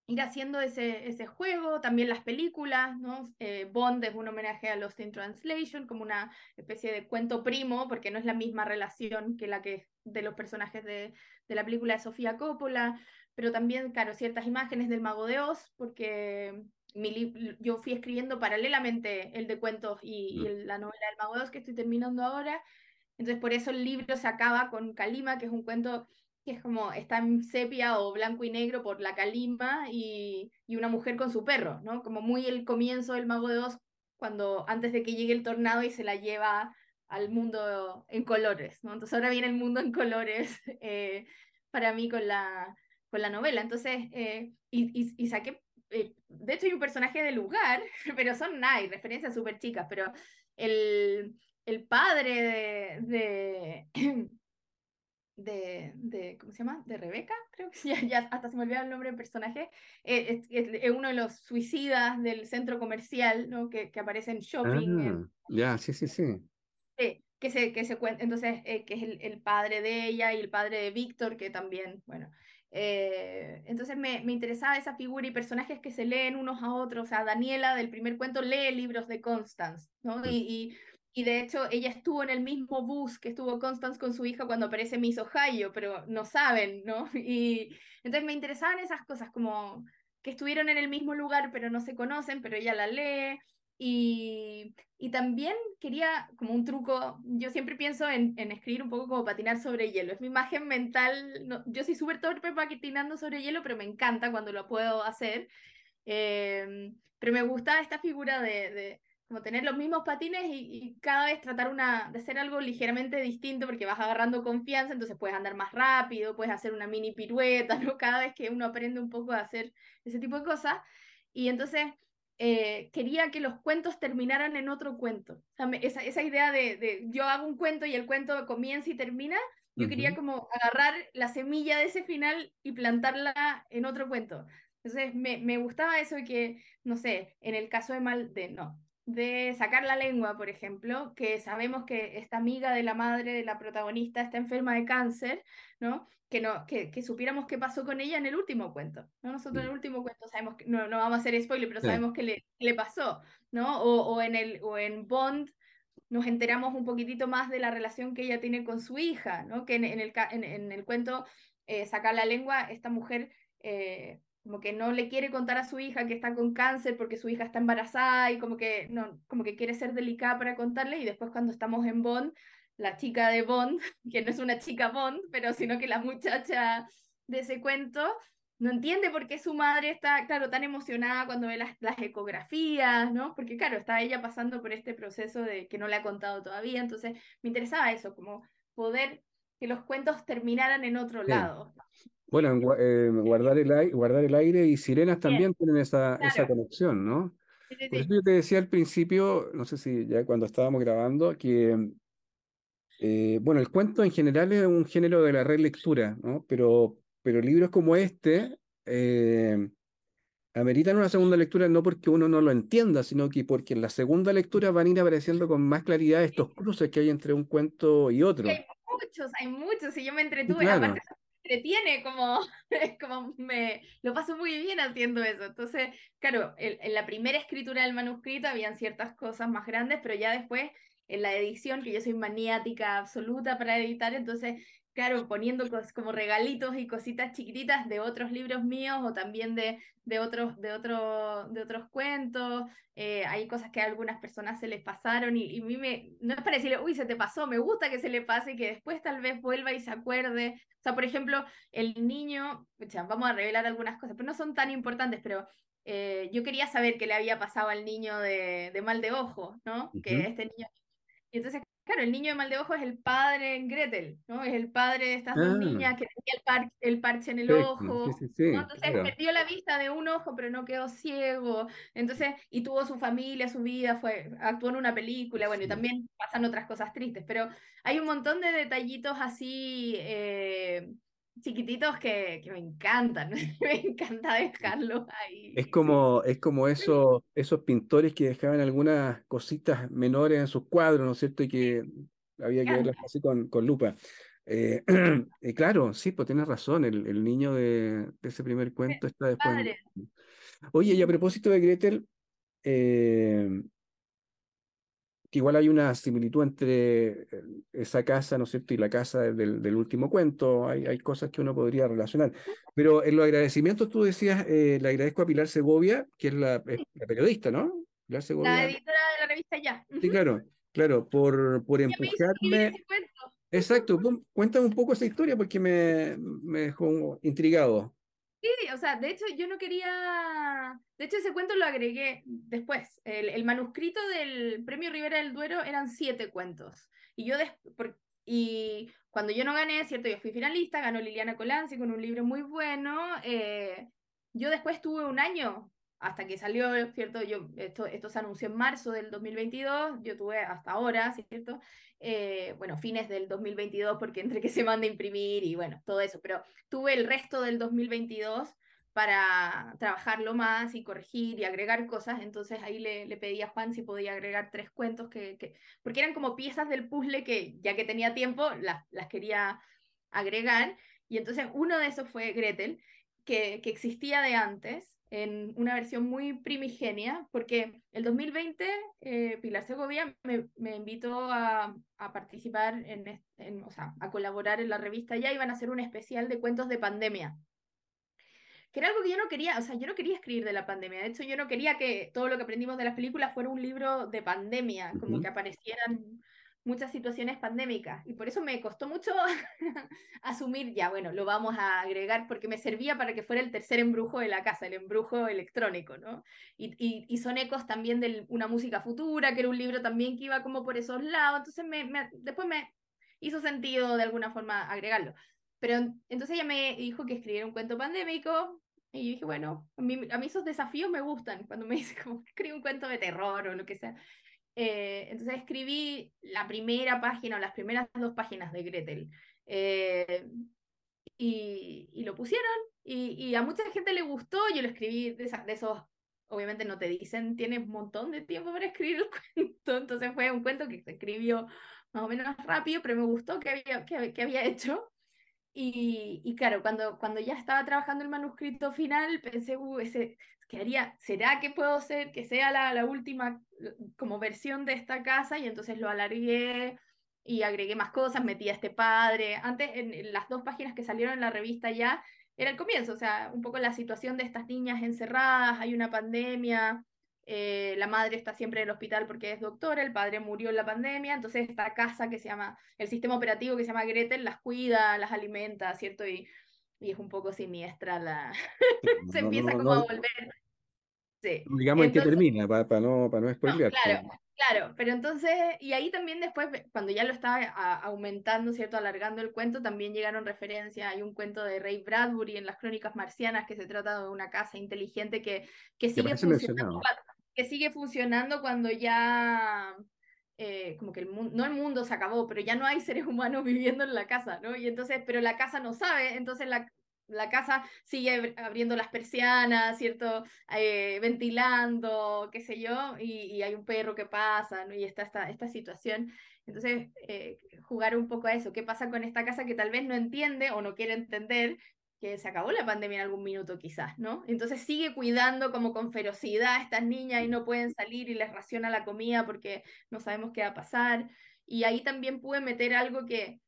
ir haciendo ese, ese juego, también las películas, ¿no? Eh, Bond es un homenaje a Lost in Translation, como una especie de cuento primo, porque no es la misma relación que la que de los personajes de, de la película de Sofía Coppola, pero también, claro, ciertas imágenes del Mago de Oz, porque... Mi yo fui escribiendo paralelamente el de cuentos y, mm. y la novela del Mago de Oz que estoy terminando ahora, entonces por eso el libro se acaba con Calima, que es un cuento que es como, está en sepia o blanco y negro por la calima y, y una mujer con su perro, ¿no? Como muy el comienzo del Mago de Oz, cuando, antes de que llegue el tornado y se la lleva al mundo en colores, ¿no? Entonces ahora viene el mundo en colores eh, para mí con la, con la novela, entonces eh, y, y, y saqué de hecho hay un personaje de lugar, pero son nada, hay referencias súper chicas, pero el, el padre de, de, de, de, ¿cómo se llama? De Rebeca, creo que ya, ya hasta se me olvidaba el nombre del personaje, es, es, es uno de los suicidas del centro comercial, ¿no? que, que aparece en Shopping. Ah, ya, yeah, sí, sí, sí. Sí. Que se, que se cuenta, entonces, eh, que es el, el padre de ella y el padre de Víctor, que también, bueno, eh, entonces me, me interesaba esa figura y personajes que se leen unos a otros, o sea, Daniela del primer cuento lee libros de Constance, ¿no? Y, y, y de hecho ella estuvo en el mismo bus que estuvo Constance con su hija cuando aparece Miss Ohio, pero no saben, ¿no? Y entonces me interesaban esas cosas, como que estuvieron en el mismo lugar, pero no se conocen, pero ella la lee. Y, y también quería, como un truco, yo siempre pienso en, en escribir un poco como patinar sobre hielo, es mi imagen mental, no, yo soy súper torpe patinando sobre hielo, pero me encanta cuando lo puedo hacer, eh, pero me gusta esta figura de, de como tener los mismos patines y, y cada vez tratar una, de hacer algo ligeramente distinto, porque vas agarrando confianza, entonces puedes andar más rápido, puedes hacer una mini pirueta, ¿no? Cada vez que uno aprende un poco a hacer ese tipo de cosas, y entonces... Eh, quería que los cuentos terminaran en otro cuento, o sea, me, esa, esa idea de, de yo hago un cuento y el cuento comienza y termina, yo uh-huh. quería como agarrar la semilla de ese final y plantarla en otro cuento, entonces me, me gustaba eso de que, no sé, en el caso de mal de no, de sacar la lengua, por ejemplo, que sabemos que esta amiga de la madre de la protagonista está enferma de cáncer, ¿no? Que, no, que, que supiéramos qué pasó con ella en el último cuento, ¿no? Nosotros en el último cuento sabemos, que, no, no vamos a hacer spoiler, pero sabemos sí. que le, le pasó, ¿no? O, o, en el, o en Bond nos enteramos un poquitito más de la relación que ella tiene con su hija, ¿no? Que en, en, el, en, en el cuento eh, Sacar la lengua, esta mujer... Eh, como que no le quiere contar a su hija que está con cáncer porque su hija está embarazada y como que, no, como que quiere ser delicada para contarle, y después cuando estamos en Bond, la chica de Bond, que no es una chica Bond, pero sino que la muchacha de ese cuento, no entiende por qué su madre está, claro, tan emocionada cuando ve las, las ecografías, ¿no? Porque claro, está ella pasando por este proceso de que no le ha contado todavía, entonces me interesaba eso, como poder que los cuentos terminaran en otro sí. lado. Bueno, eh, guardar, el aire, guardar el aire y Sirenas también Bien, tienen esa, claro. esa conexión, ¿no? Sí, sí, sí. Por eso yo te decía al principio, no sé si ya cuando estábamos grabando, que, eh, bueno, el cuento en general es un género de la relectura, ¿no? Pero, pero libros como este eh, ameritan una segunda lectura no porque uno no lo entienda, sino que porque en la segunda lectura van a ir apareciendo con más claridad estos cruces que hay entre un cuento y otro. Sí, hay muchos, hay muchos, y yo me entretuve, claro. aparte... entretiene, como, como me lo paso muy bien haciendo eso, entonces, claro, en, en la primera escritura del manuscrito habían ciertas cosas más grandes, pero ya después, en la edición, que yo soy maniática absoluta para editar, entonces, claro, poniendo cos, como regalitos y cositas chiquititas de otros libros míos, o también de, de, otros, de, otro, de otros cuentos, eh, hay cosas que a algunas personas se les pasaron, y, y a mí me, no es para decirle, uy, se te pasó, me gusta que se le pase, y que después tal vez vuelva y se acuerde. O sea, por ejemplo, el niño, o sea, vamos a revelar algunas cosas, pero no son tan importantes, pero eh, yo quería saber qué le había pasado al niño de, de mal de ojo, ¿no? Uh-huh. Que este niño... Y entonces Claro, el niño de mal de ojo es el padre en Gretel, ¿no? Es el padre de estas ah, dos niñas que tenía el, par el parche en el ojo. Sí, sí, sí, ¿no? Entonces claro. perdió la vista de un ojo, pero no quedó ciego. Entonces, y tuvo su familia, su vida, fue, actuó en una película, bueno, sí. y también pasan otras cosas tristes. Pero hay un montón de detallitos así eh, chiquititos que, que me encantan. Me encanta dejarlo ahí. Es como, es como eso, esos pintores que dejaban algunas cositas menores en sus cuadros, ¿no es cierto? Y que había que verlas así con, con lupa. Eh, eh, claro, sí, pues tienes razón, el, el niño de, de ese primer cuento está después. Padre. Oye, y a propósito de Gretel, eh, que igual hay una similitud entre esa casa, ¿no es cierto?, y la casa del, del último cuento, hay, hay cosas que uno podría relacionar. Pero en los agradecimientos tú decías, eh, le agradezco a Pilar Segovia, que es la, es la periodista, ¿no? Pilar Segovia. La editora de la revista Ya. Sí, claro, claro, por, por empujarme... Exacto, cuéntame un poco esa historia porque me, me dejó intrigado. Sí, o sea, de hecho yo no quería... De hecho ese cuento lo agregué después. El, el manuscrito del premio Ribera del Duero eran siete cuentos. Y yo des... y cuando yo no gané, cierto, yo fui finalista, ganó Liliana Colanzi con un libro muy bueno. Eh, yo después tuve un año, hasta que salió, cierto, yo, esto, esto se anunció en marzo del dos mil veintidós, yo tuve hasta ahora, cierto, eh, bueno, fines del dos mil veintidós, porque entre que se manda a imprimir y bueno, todo eso, pero tuve el resto del dos mil veintidós para trabajarlo más y corregir y agregar cosas, entonces ahí le, le pedí a Juan si podía agregar tres cuentos, que, que, porque eran como piezas del puzzle que ya que tenía tiempo las, las quería agregar, y entonces uno de esos fue Gretel, que, que existía de antes, en una versión muy primigenia, porque el dos mil veinte eh, Pilar Segovia me, me invitó a, a participar, en, en, o sea, a colaborar en la revista Ya, iban a hacer un especial de cuentos de pandemia, que era algo que yo no quería, o sea, yo no quería escribir de la pandemia, de hecho yo no quería que todo lo que aprendimos de las películas fuera un libro de pandemia, como que aparecieran muchas situaciones pandémicas, y por eso me costó mucho asumir, ya bueno, lo vamos a agregar, porque me servía para que fuera el tercer embrujo de la casa, el embrujo electrónico, ¿no? Y, y, y son ecos también de Una Música Futura, que era un libro también que iba como por esos lados, entonces me, me, después me hizo sentido de alguna forma agregarlo. Pero entonces ella me dijo que escribiera un cuento pandémico, y yo dije, bueno, a mí, a mí esos desafíos me gustan, cuando me dicen, como, escribe un cuento de terror o lo que sea. Eh, entonces escribí la primera página o las primeras dos páginas de Gretel eh, y, y lo pusieron y, y a mucha gente le gustó. Yo lo escribí de, esa, de esos, obviamente no te dicen, tienes un montón de tiempo para escribir el cuento, entonces fue un cuento que se escribió más o menos rápido, pero me gustó que había, que, que había hecho. Y, y claro, cuando, cuando ya estaba trabajando el manuscrito final, pensé, uh, ese, ¿qué haría? ¿Será que puedo ser que sea la, la última como versión de esta casa? Y entonces lo alargué y agregué más cosas, metí a este padre. Antes, en, en las dos páginas que salieron en la revista Ya, era el comienzo, o sea, un poco la situación de estas niñas encerradas, hay una pandemia, eh, la madre está siempre en el hospital porque es doctora, el padre murió en la pandemia, entonces esta casa que se llama, el sistema operativo que se llama Gretel, las cuida, las alimenta, ¿cierto? Y, y es un poco siniestra la... se no, empieza no, como no, a volver... Sí. Digamos entonces, en qué termina, para, para no, para no spoilear. No, claro, claro, pero entonces, y ahí también después, cuando ya lo estaba a, aumentando, ¿cierto?, alargando el cuento, también llegaron referencias, hay un cuento de Ray Bradbury en las Crónicas Marcianas que se trata de una casa inteligente que, que sigue funcionando. que sigue funcionando cuando ya, eh, como que el mundo, no el mundo se acabó, pero ya no hay seres humanos viviendo en la casa, ¿no? Y entonces, pero la casa no sabe, entonces la, la casa sigue abriendo las persianas, ¿cierto? Eh, ventilando, qué sé yo, y, y hay un perro que pasa, ¿no? Y está esta, esta situación. Entonces, eh, jugar un poco a eso, ¿qué pasa con esta casa que tal vez no entiende o no quiere entender que se acabó la pandemia en algún minuto quizás, ¿no? Entonces sigue cuidando como con ferocidad a estas niñas y no pueden salir y les raciona la comida porque no sabemos qué va a pasar. Y ahí también pude meter algo que,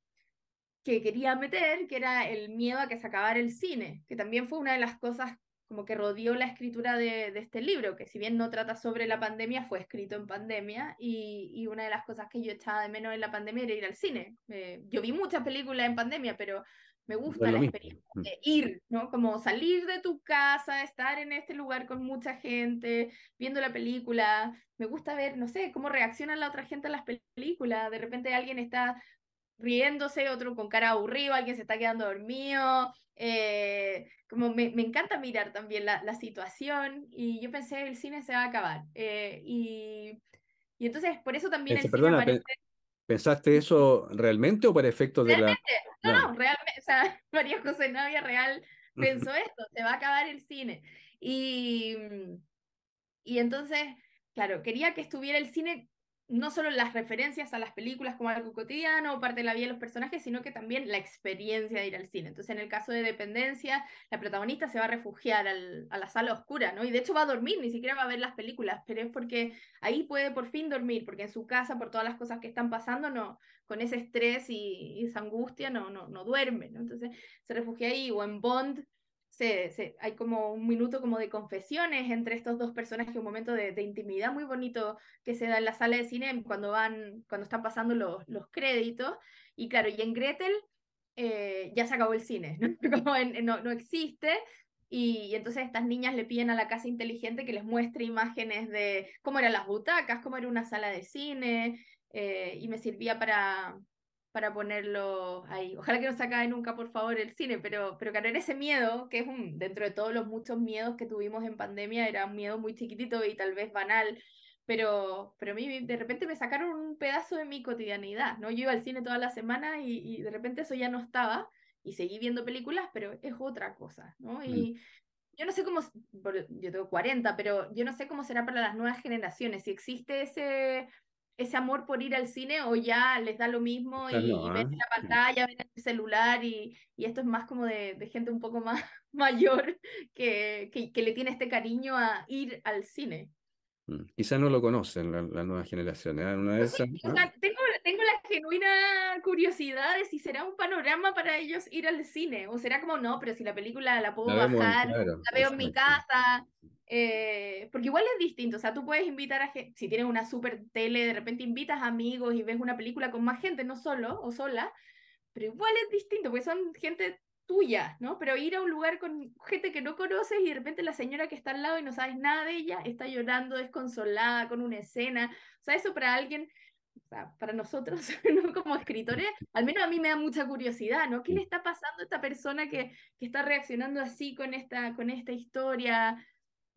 que quería meter, que era el miedo a que se acabara el cine, que también fue una de las cosas como que rodeó la escritura de, de este libro, que si bien no trata sobre la pandemia, fue escrito en pandemia, y, y una de las cosas que yo echaba de menos en la pandemia era ir al cine. Eh, yo vi muchas películas en pandemia, pero... Me gusta la experiencia de ir, ¿no? Como salir de tu casa, estar en este lugar con mucha gente, viendo la película. Me gusta ver, no sé, cómo reacciona la otra gente a las películas. De repente alguien está riéndose, otro con cara aburrida, alguien se está quedando dormido. Eh, como me, me encanta mirar también la, la situación. Y yo pensé, el cine se va a acabar. Eh, y, y entonces, por eso también Ese, el perdona, cine aparece... ¿Pensaste eso realmente o para efectos de la...? No, no, realmente, o sea, María José Navia real pensó esto, se va a acabar el cine. Y, y entonces, claro, quería que estuviera el cine, no solo las referencias a las películas como algo cotidiano, parte de la vida de los personajes, sino que también la experiencia de ir al cine. Entonces, en el caso de Dependencia, la protagonista se va a refugiar al, a la sala oscura, ¿no? Y de hecho va a dormir, ni siquiera va a ver las películas, pero es porque ahí puede por fin dormir, porque en su casa, por todas las cosas que están pasando, no, con ese estrés y, y esa angustia, no, no, no duerme, ¿no? Entonces, se refugia ahí, o en Bond, Se, se, hay como un minuto como de confesiones entre estos dos personajes, un momento de, de intimidad muy bonito que se da en la sala de cine cuando, van, cuando están pasando los, los créditos. Y claro, y en Gretel eh, ya se acabó el cine, ¿no? Como en, en, no, no existe. Y, y entonces estas niñas le piden a la casa inteligente que les muestre imágenes de cómo eran las butacas, cómo era una sala de cine, eh, y me servía para... para ponerlo ahí. Ojalá que no se acabe nunca, por favor, el cine, pero, pero claro, era ese miedo, que es un, dentro de todos los muchos miedos que tuvimos en pandemia, era un miedo muy chiquitito y tal vez banal, pero, pero a mí de repente me sacaron un pedazo de mi cotidianidad, ¿no? Yo iba al cine toda la semana y, y de repente eso ya no estaba, y seguí viendo películas, pero es otra cosa, ¿no? Y mm. yo no sé cómo, yo tengo cuarenta, pero yo no sé cómo será para las nuevas generaciones, si existe ese... ese amor por ir al cine, o ya les da lo mismo y, no, ¿eh? y ven en la pantalla, ven en el celular, y, y esto es más como de, de gente un poco más mayor que, que, que le tiene este cariño a ir al cine. Quizás no lo conocen las la nuevas generaciones, ¿eh? Una de esas, sí, ¿no? O sea, tengo, tengo la genuina curiosidad de si será un panorama para ellos ir al cine, o será como, no, pero si la película la puedo la bajar, vemos, claro, la veo en mi casa... Eh, porque igual es distinto, o sea, tú puedes invitar a gente, si tienes una super tele, de repente invitas a amigos y ves una película con más gente, no solo o sola, pero igual es distinto, porque son gente tuya, ¿no? Pero ir a un lugar con gente que no conoces y de repente la señora que está al lado y no sabes nada de ella, está llorando, desconsolada, con una escena, o sea, eso para alguien... O sea, para nosotros, ¿no? Como escritores, al menos a mí me da mucha curiosidad, ¿no? ¿Qué le está pasando a esta persona que, que está reaccionando así con esta, con esta historia?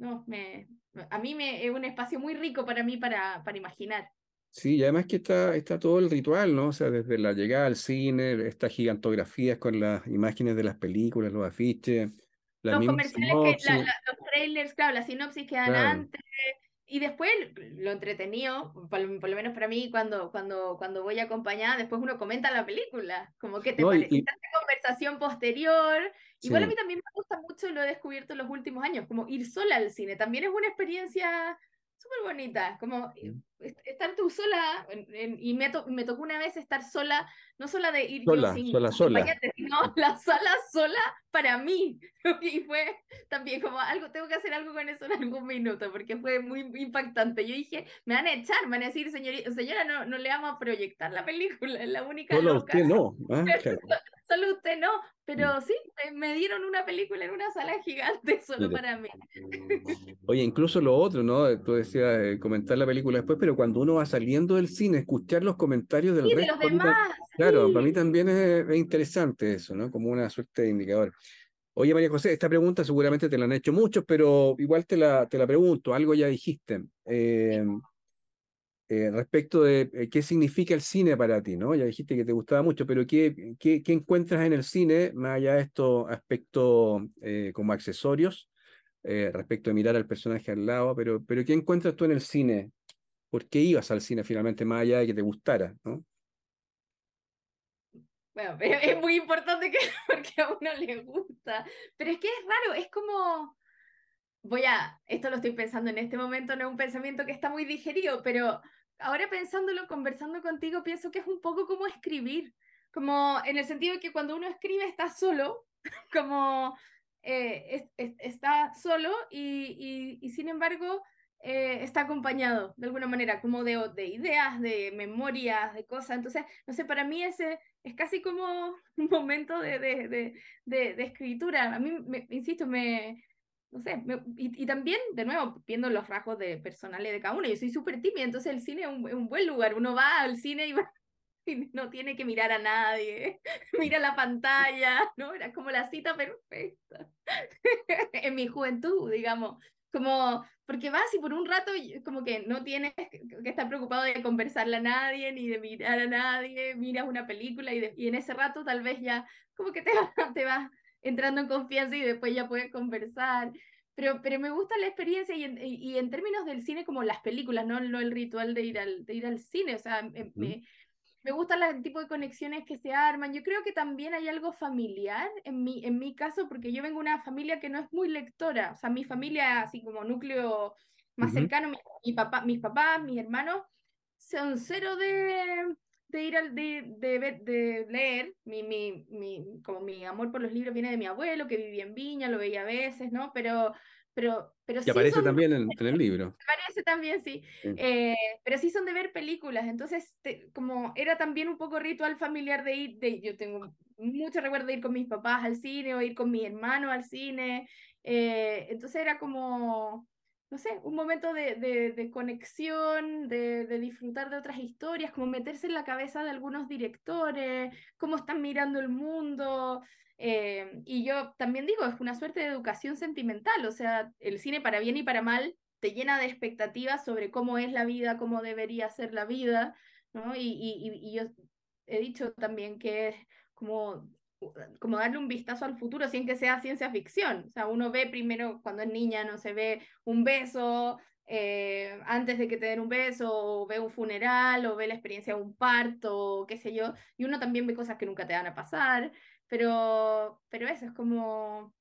No, me, a mí me, es un espacio muy rico para mí para, para imaginar. Sí, y además que está, está todo el ritual, ¿no? O sea, desde la llegada al cine, estas gigantografías con las imágenes de las películas, los afiches, las los comerciales, que, la, la, los trailers, claro, las sinopsis que dan claro. antes... Y después lo entretenido, por, por lo menos para mí, cuando, cuando, cuando voy acompañada, después uno comenta la película, como que te no, parece y, esta conversación posterior. Sí. Igual a mí también me gusta mucho, lo he descubierto en los últimos años, como ir sola al cine, también es una experiencia súper bonita, como estar tú sola, en, en, y me, to, me tocó una vez estar sola, no sola de ir sola, yo sin sola, sola. sino la sala sola para mí, y fue también como algo, tengo que hacer algo con eso en algún minuto, porque fue muy impactante, yo dije, me van a echar, me van a decir, señorita, señora, no, no le vamos a proyectar la película, es la única solo loca. Usted no, ¿eh? Claro. Solo usted no, pero sí, me dieron una película en una sala gigante solo para mí. Oye, incluso lo otro, ¿no? Tú decías eh, comentar la película después, pero cuando uno va saliendo del cine, escuchar los comentarios del sí, resto. De los demás, claro, sí. Para mí también es, es interesante eso, ¿no? Como una suerte de indicador. Oye, María José, esta pregunta seguramente te la han hecho muchos, pero igual te la, te la pregunto, algo ya dijiste. Eh, sí. Eh, respecto de eh, qué significa el cine para ti, ¿no? Ya dijiste que te gustaba mucho, pero ¿qué, qué, qué encuentras en el cine, más allá de estos aspectos eh, como accesorios, eh, respecto de mirar al personaje al lado, pero, pero ¿qué encuentras tú en el cine? ¿Por qué ibas al cine finalmente, más allá de que te gustara, ¿no? Bueno, es muy importante que porque a uno le gusta, pero es que es raro, es como... Voy a... Esto lo estoy pensando en este momento, no es un pensamiento que está muy digerido, pero... Ahora pensándolo, conversando contigo, pienso que es un poco como escribir, como en el sentido de que cuando uno escribe está solo, como eh, es, es, está solo y, y, y sin embargo eh, está acompañado de alguna manera, como de, de ideas, de memorias, de cosas. Entonces, no sé, para mí ese es casi como un momento de, de, de, de, de escritura. A mí, me, insisto, me... no sé, me, y, y también, de nuevo, viendo los rasgos de personales de cada uno, yo soy súper tímida, entonces el cine es un, un buen lugar, uno va al cine y, va, y no tiene que mirar a nadie, mira la pantalla, ¿no? Era como la cita perfecta, en mi juventud, digamos, como, porque vas y por un rato como que no tienes que estar preocupado de conversarle a nadie, ni de mirar a nadie, miras una película y, de, y en ese rato tal vez ya como que te, te vas entrando en confianza y después ya puedes conversar, pero, pero me gusta la experiencia y en, y en términos del cine como las películas, no, no el ritual de ir al, de ir al cine, o sea, me, me, me gusta el tipo de conexiones que se arman. Yo creo que también hay algo familiar en mi, en mi caso, porque yo vengo de una familia que no es muy lectora, o sea, mi familia así como núcleo más uh-huh. cercano, mi, mi papá, mis papás, mis hermanos, son cero de... de ir al de, de, ver, de leer, mi, mi, mi, como mi amor por los libros viene de mi abuelo, que vivía en Viña, lo veía a veces, ¿no? Pero, pero, pero sí aparece son también en, en el libro. Aparece también, sí. sí. Eh, pero sí son de ver películas, entonces te, como era también un poco ritual familiar de ir, de, yo tengo mucho recuerdo de ir con mis papás al cine, o ir con mi hermano al cine, eh, entonces era como... no sé, un momento de, de, de conexión, de, de disfrutar de otras historias, como meterse en la cabeza de algunos directores, cómo están mirando el mundo, eh, y yo también digo, es una suerte de educación sentimental, o sea, el cine para bien y para mal te llena de expectativas sobre cómo es la vida, cómo debería ser la vida, ¿no? Y, y, y yo he dicho también que es como... como darle un vistazo al futuro sin que sea ciencia ficción, o sea, uno ve primero cuando es niña, no se ve un beso eh, antes de que te den un beso, o ve un funeral, o ve la experiencia de un parto, o qué sé yo, y uno también ve cosas que nunca te van a pasar, pero, pero eso es como,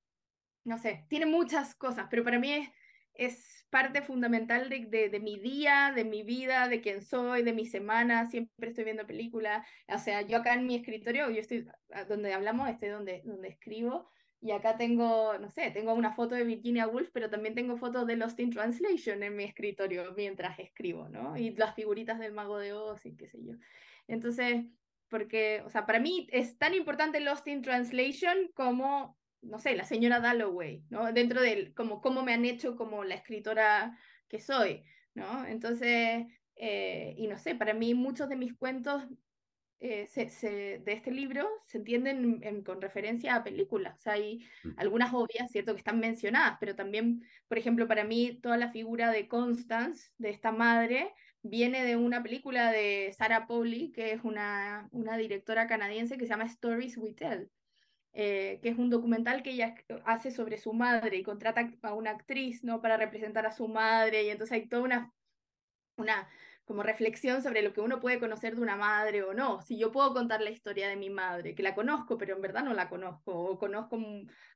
no sé, tiene muchas cosas, pero para mí es, es parte fundamental de, de, de mi día, de mi vida, de quién soy, de mi semana, siempre estoy viendo películas, o sea, yo acá en mi escritorio, yo estoy donde hablamos, estoy donde, donde escribo, y acá tengo, no sé, tengo una foto de Virginia Woolf, pero también tengo fotos de Lost in Translation en mi escritorio mientras escribo, ¿no? Y las figuritas del Mago de Oz y qué sé yo. Entonces, porque, o sea, para mí es tan importante Lost in Translation como... no sé, la señora Dalloway, ¿no? Dentro de como, cómo me han hecho como la escritora que soy, ¿no? Entonces, eh, y no sé, para mí muchos de mis cuentos eh, se, se, de este libro se entienden en, con referencia a películas, o sea, hay algunas obvias, ¿cierto?, que están mencionadas, pero también, por ejemplo, para mí toda la figura de Constance, de esta madre, viene de una película de Sarah Polley, que es una, una directora canadiense que se llama Stories We Tell, Eh, que es un documental que ella hace sobre su madre y contrata a una actriz, ¿no?, para representar a su madre, y entonces hay toda una, una como reflexión sobre lo que uno puede conocer de una madre o no. Si yo puedo contar la historia de mi madre, que la conozco, pero en verdad no la conozco, o conozco,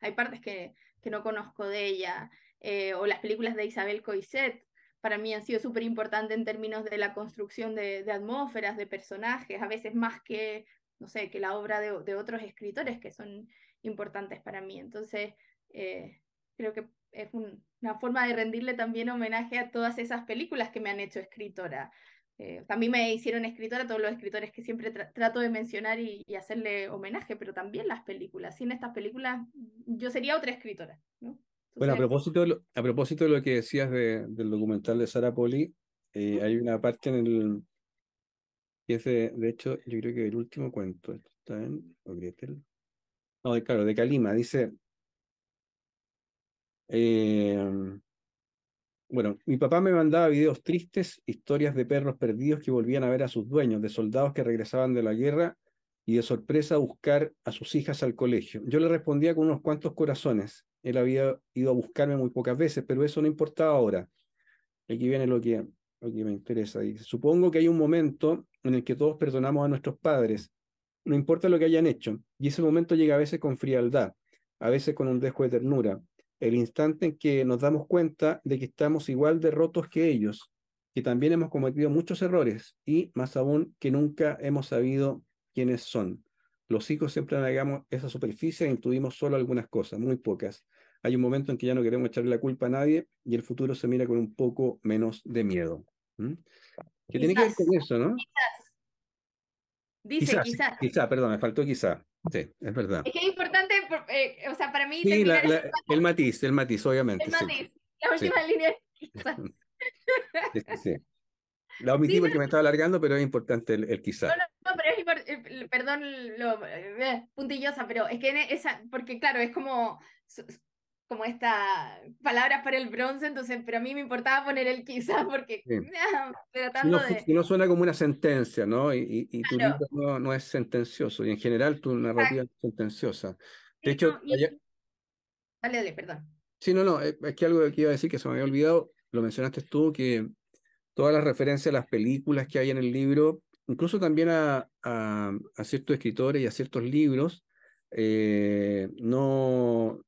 hay partes que, que no conozco de ella, eh, o las películas de Isabel Coixet, para mí han sido súper importantes en términos de la construcción de, de atmósferas, de personajes, a veces más que... no sé, que la obra de, de otros escritores que son importantes para mí. Entonces, eh, creo que es un, una forma de rendirle también homenaje a todas esas películas que me han hecho escritora. Eh, también me hicieron escritora todos los escritores que siempre tra trato de mencionar y, y hacerle homenaje, pero también las películas. Sin estas películas, yo sería otra escritora, ¿no? Entonces, bueno, a propósito, de lo, a propósito de lo que decías de, del documental de Sarah Polley, eh, hay una parte en el... es de, de hecho, yo creo que el último cuento está en ¿o Gretel? No, de, claro, de Kalima, dice eh, bueno, mi papá me mandaba videos tristes, historias de perros perdidos que volvían a ver a sus dueños, de soldados que regresaban de la guerra y de sorpresa a buscar a sus hijas al colegio. Yo le respondía con unos cuantos corazones. Él había ido a buscarme muy pocas veces, pero eso no importaba ahora. Aquí viene lo que, lo que me interesa, dice, supongo que hay un momento en el que todos perdonamos a nuestros padres, no importa lo que hayan hecho, y ese momento llega a veces con frialdad, a veces con un dejo de ternura, el instante en que nos damos cuenta de que estamos igual de rotos que ellos, que también hemos cometido muchos errores, y más aún que nunca hemos sabido quiénes son. Los hijos siempre navegamos esa superficie e intuimos solo algunas cosas, muy pocas. hay un momento en que ya no queremos echarle la culpa a nadie y el futuro se mira con un poco menos de miedo. ¿Mm? Que tiene que ver con eso, ¿no? Quizás. Dice quizás. Quizás, quizá, perdón, me faltó quizá. Sí, es verdad. Es que es importante, eh, o sea, para mí... Sí, la, la, el... el matiz, el matiz, obviamente. El sí. matiz, la última sí. línea quizás. Sí, sí, sí. La omití sí, porque pero... me estaba alargando, pero es importante el, el quizá. No, no, no, pero es importante, perdón, lo, eh, puntillosa, pero es que en esa, porque claro, es como... como estas palabras para el bronce, entonces, pero a mí me importaba poner el quizá, porque sí. nah, tratando si no, de... Si no suena como una sentencia, ¿no? Y, y, y claro. tu libro no, no es sentencioso, y en general tu narrativa Exacto. es sentenciosa. De sí, hecho... No, y... allá... Dale, dale, perdón. Sí, no, no, es que algo que iba a decir que se me había olvidado, lo mencionaste tú, que todas las referencias a las películas que hay en el libro, incluso también a, a, a ciertos escritores y a ciertos libros, eh, no...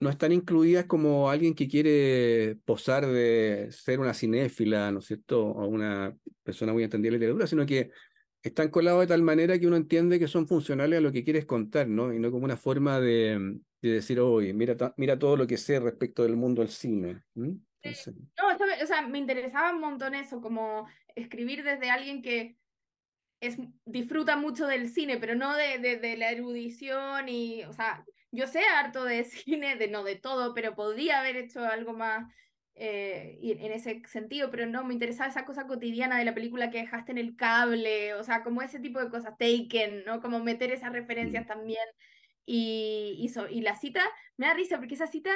no están incluidas como alguien que quiere posar de ser una cinéfila, ¿no es cierto?, o una persona muy entendida de la literatura, sino que están colados de tal manera que uno entiende que son funcionales a lo que quieres contar, ¿no? Y no como una forma de, de decir, oye, mira, mira todo lo que sé respecto del mundo del cine. ¿Mm? No, sé. no esto, o sea, me interesaba un montón eso, como escribir desde alguien que es, disfruta mucho del cine, pero no de, de, de la erudición y, o sea... Yo sé harto de cine, de no de todo, pero podría haber hecho algo más eh, en ese sentido, pero no, me interesaba esa cosa cotidiana de la película que dejaste en el cable, o sea, como ese tipo de cosas, Taken, ¿no? Como meter esas referencias también. Y, y, so, y la cita, me da risa, porque esa cita,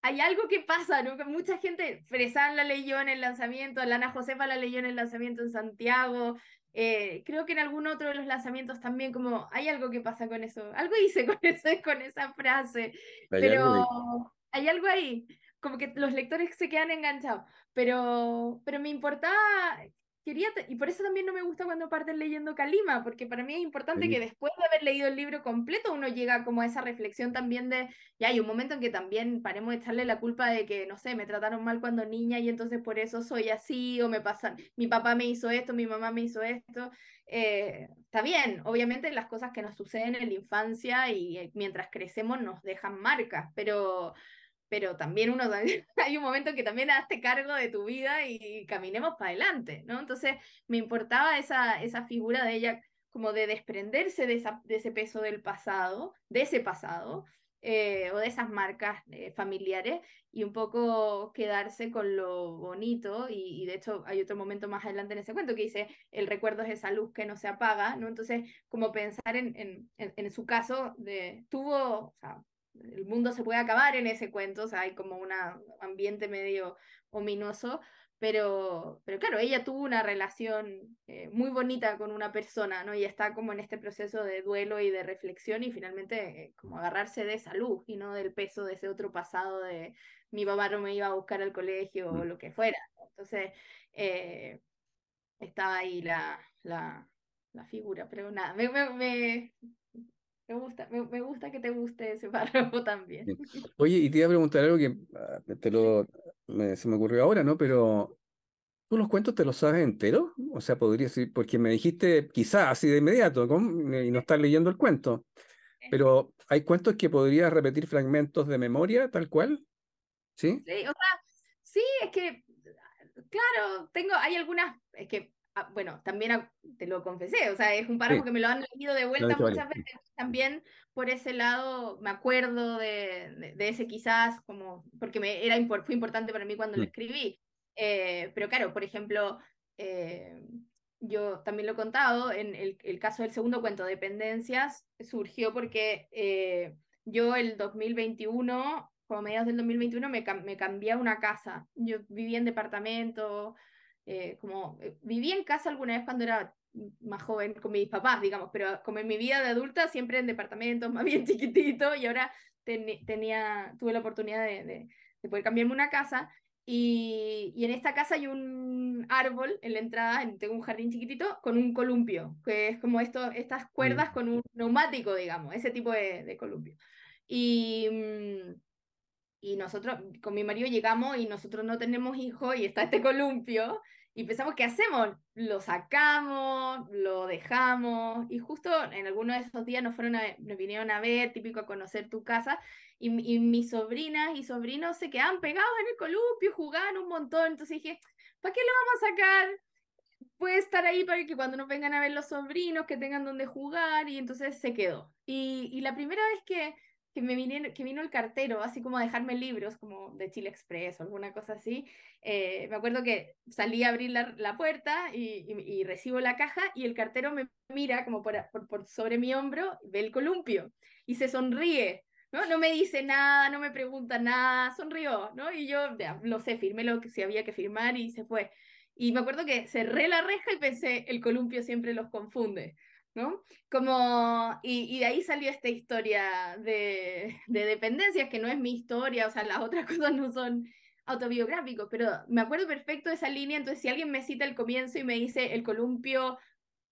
hay algo que pasa, ¿no? Que mucha gente, Fresán la leyó en el lanzamiento, Lana Josefa la leyó en el lanzamiento en Santiago... Eh, creo que en algún otro de los lanzamientos también, como hay algo que pasa con eso, algo hice con eso, con esa frase, hay pero algo de... hay algo ahí, como que los lectores se quedan enganchados, pero, pero me importaba, quería, y por eso también no me gusta cuando parten leyendo Calima, porque para mí es importante sí. que después de haber leído el libro completo, uno llega como a esa reflexión también de, ya hay un momento en que también paremos de echarle la culpa de que, no sé, me trataron mal cuando niña y entonces por eso soy así, o me pasan, mi papá me hizo esto, mi mamá me hizo esto, eh, está bien, obviamente las cosas que nos suceden en la infancia y mientras crecemos nos dejan marcas, pero... pero también uno hay un momento que también hazte cargo de tu vida y caminemos para adelante, ¿no? Entonces me importaba esa, esa figura de ella como de desprenderse de, esa, de ese peso del pasado, de ese pasado, eh, o de esas marcas eh, familiares, y un poco quedarse con lo bonito, y, y de hecho hay otro momento más adelante en ese cuento que dice, el recuerdo es esa luz que no se apaga, ¿no? Entonces como pensar en, en, en, en su caso, de, tuvo... O sea, el mundo se puede acabar en ese cuento, o sea, hay como un ambiente medio ominoso, pero, pero claro, ella tuvo una relación eh, muy bonita con una persona, ¿no? Y está como en este proceso de duelo y de reflexión y finalmente eh, como agarrarse de esa luz y no del peso de ese otro pasado de mi papá no me iba a buscar al colegio o lo que fuera. Entonces, eh, estaba ahí la, la, la figura, pero nada, me... me, me... Me gusta, me, me gusta que te guste ese párrafo también. Oye, y te iba a preguntar algo que te lo, me, se me ocurrió ahora, ¿no? Pero, ¿tú los cuentos te los sabes enteros? O sea, podría ser, porque me dijiste quizá así de inmediato, ¿cómo? Y no estás leyendo el cuento. Pero, ¿hay cuentos que podrías repetir fragmentos de memoria, tal cual? ¿Sí? Sí, o sea, sí, es que, claro, tengo, hay algunas, es que, bueno, también te lo confesé, o sea, es un párrafo sí. que me lo han leído de vuelta no, muchas vale. veces, también por ese lado me acuerdo de, de, de ese quizás, como porque me, era, fue importante para mí cuando sí. lo escribí, eh, pero claro, por ejemplo, eh, yo también lo he contado, en el, el caso del segundo cuento, Dependencias, surgió porque eh, yo el dos mil veintiuno, como mediados del dos mil veintiuno, me, me cambié a una casa, yo vivía en departamento... Eh, como eh, viví en casa alguna vez cuando era más joven con mis papás, digamos, pero como en mi vida de adulta siempre en departamentos más bien chiquitito, y ahora ten, tenía, tuve la oportunidad de, de, de poder cambiarme una casa, y, y en esta casa hay un árbol en la entrada, tengo un jardín chiquitito con un columpio, que es como esto, estas cuerdas con un neumático, digamos, ese tipo de, de columpio. Y... Mmm, y nosotros, con mi marido llegamos y nosotros no tenemos hijos y está este columpio Y pensamos, ¿qué hacemos? Lo sacamos, lo dejamos, y justo en alguno de esos días nos, fueron a, nos vinieron a ver, típico a conocer tu casa, y, y mis sobrinas y sobrinos se quedaban pegados en el columpio, jugaban un montón, entonces dije, ¿para qué lo vamos a sacar? Puede estar ahí para que cuando nos vengan a ver los sobrinos, que tengan donde jugar, y entonces se quedó. Y, y la primera vez que, que, me vinieron, que vino el cartero, así como a dejarme libros, como de Chile Express o alguna cosa así, eh, me acuerdo que salí a abrir la, la puerta y, y, y recibo la caja, y el cartero me mira como por, por, por sobre mi hombro, ve el columpio, y se sonríe, ¿no? No me dice nada, no me pregunta nada, sonrió, ¿no? Y yo, ya, lo sé, firmé lo que si había que firmar y se fue. Y me acuerdo que cerré la reja y pensé, el columpio siempre los confunde, ¿no? Como, y, y de ahí salió esta historia de, de dependencias, que no es mi historia, o sea, las otras cosas no son autobiográficos, pero me acuerdo perfecto de esa línea. Entonces, si alguien me cita al comienzo y me dice, el columpio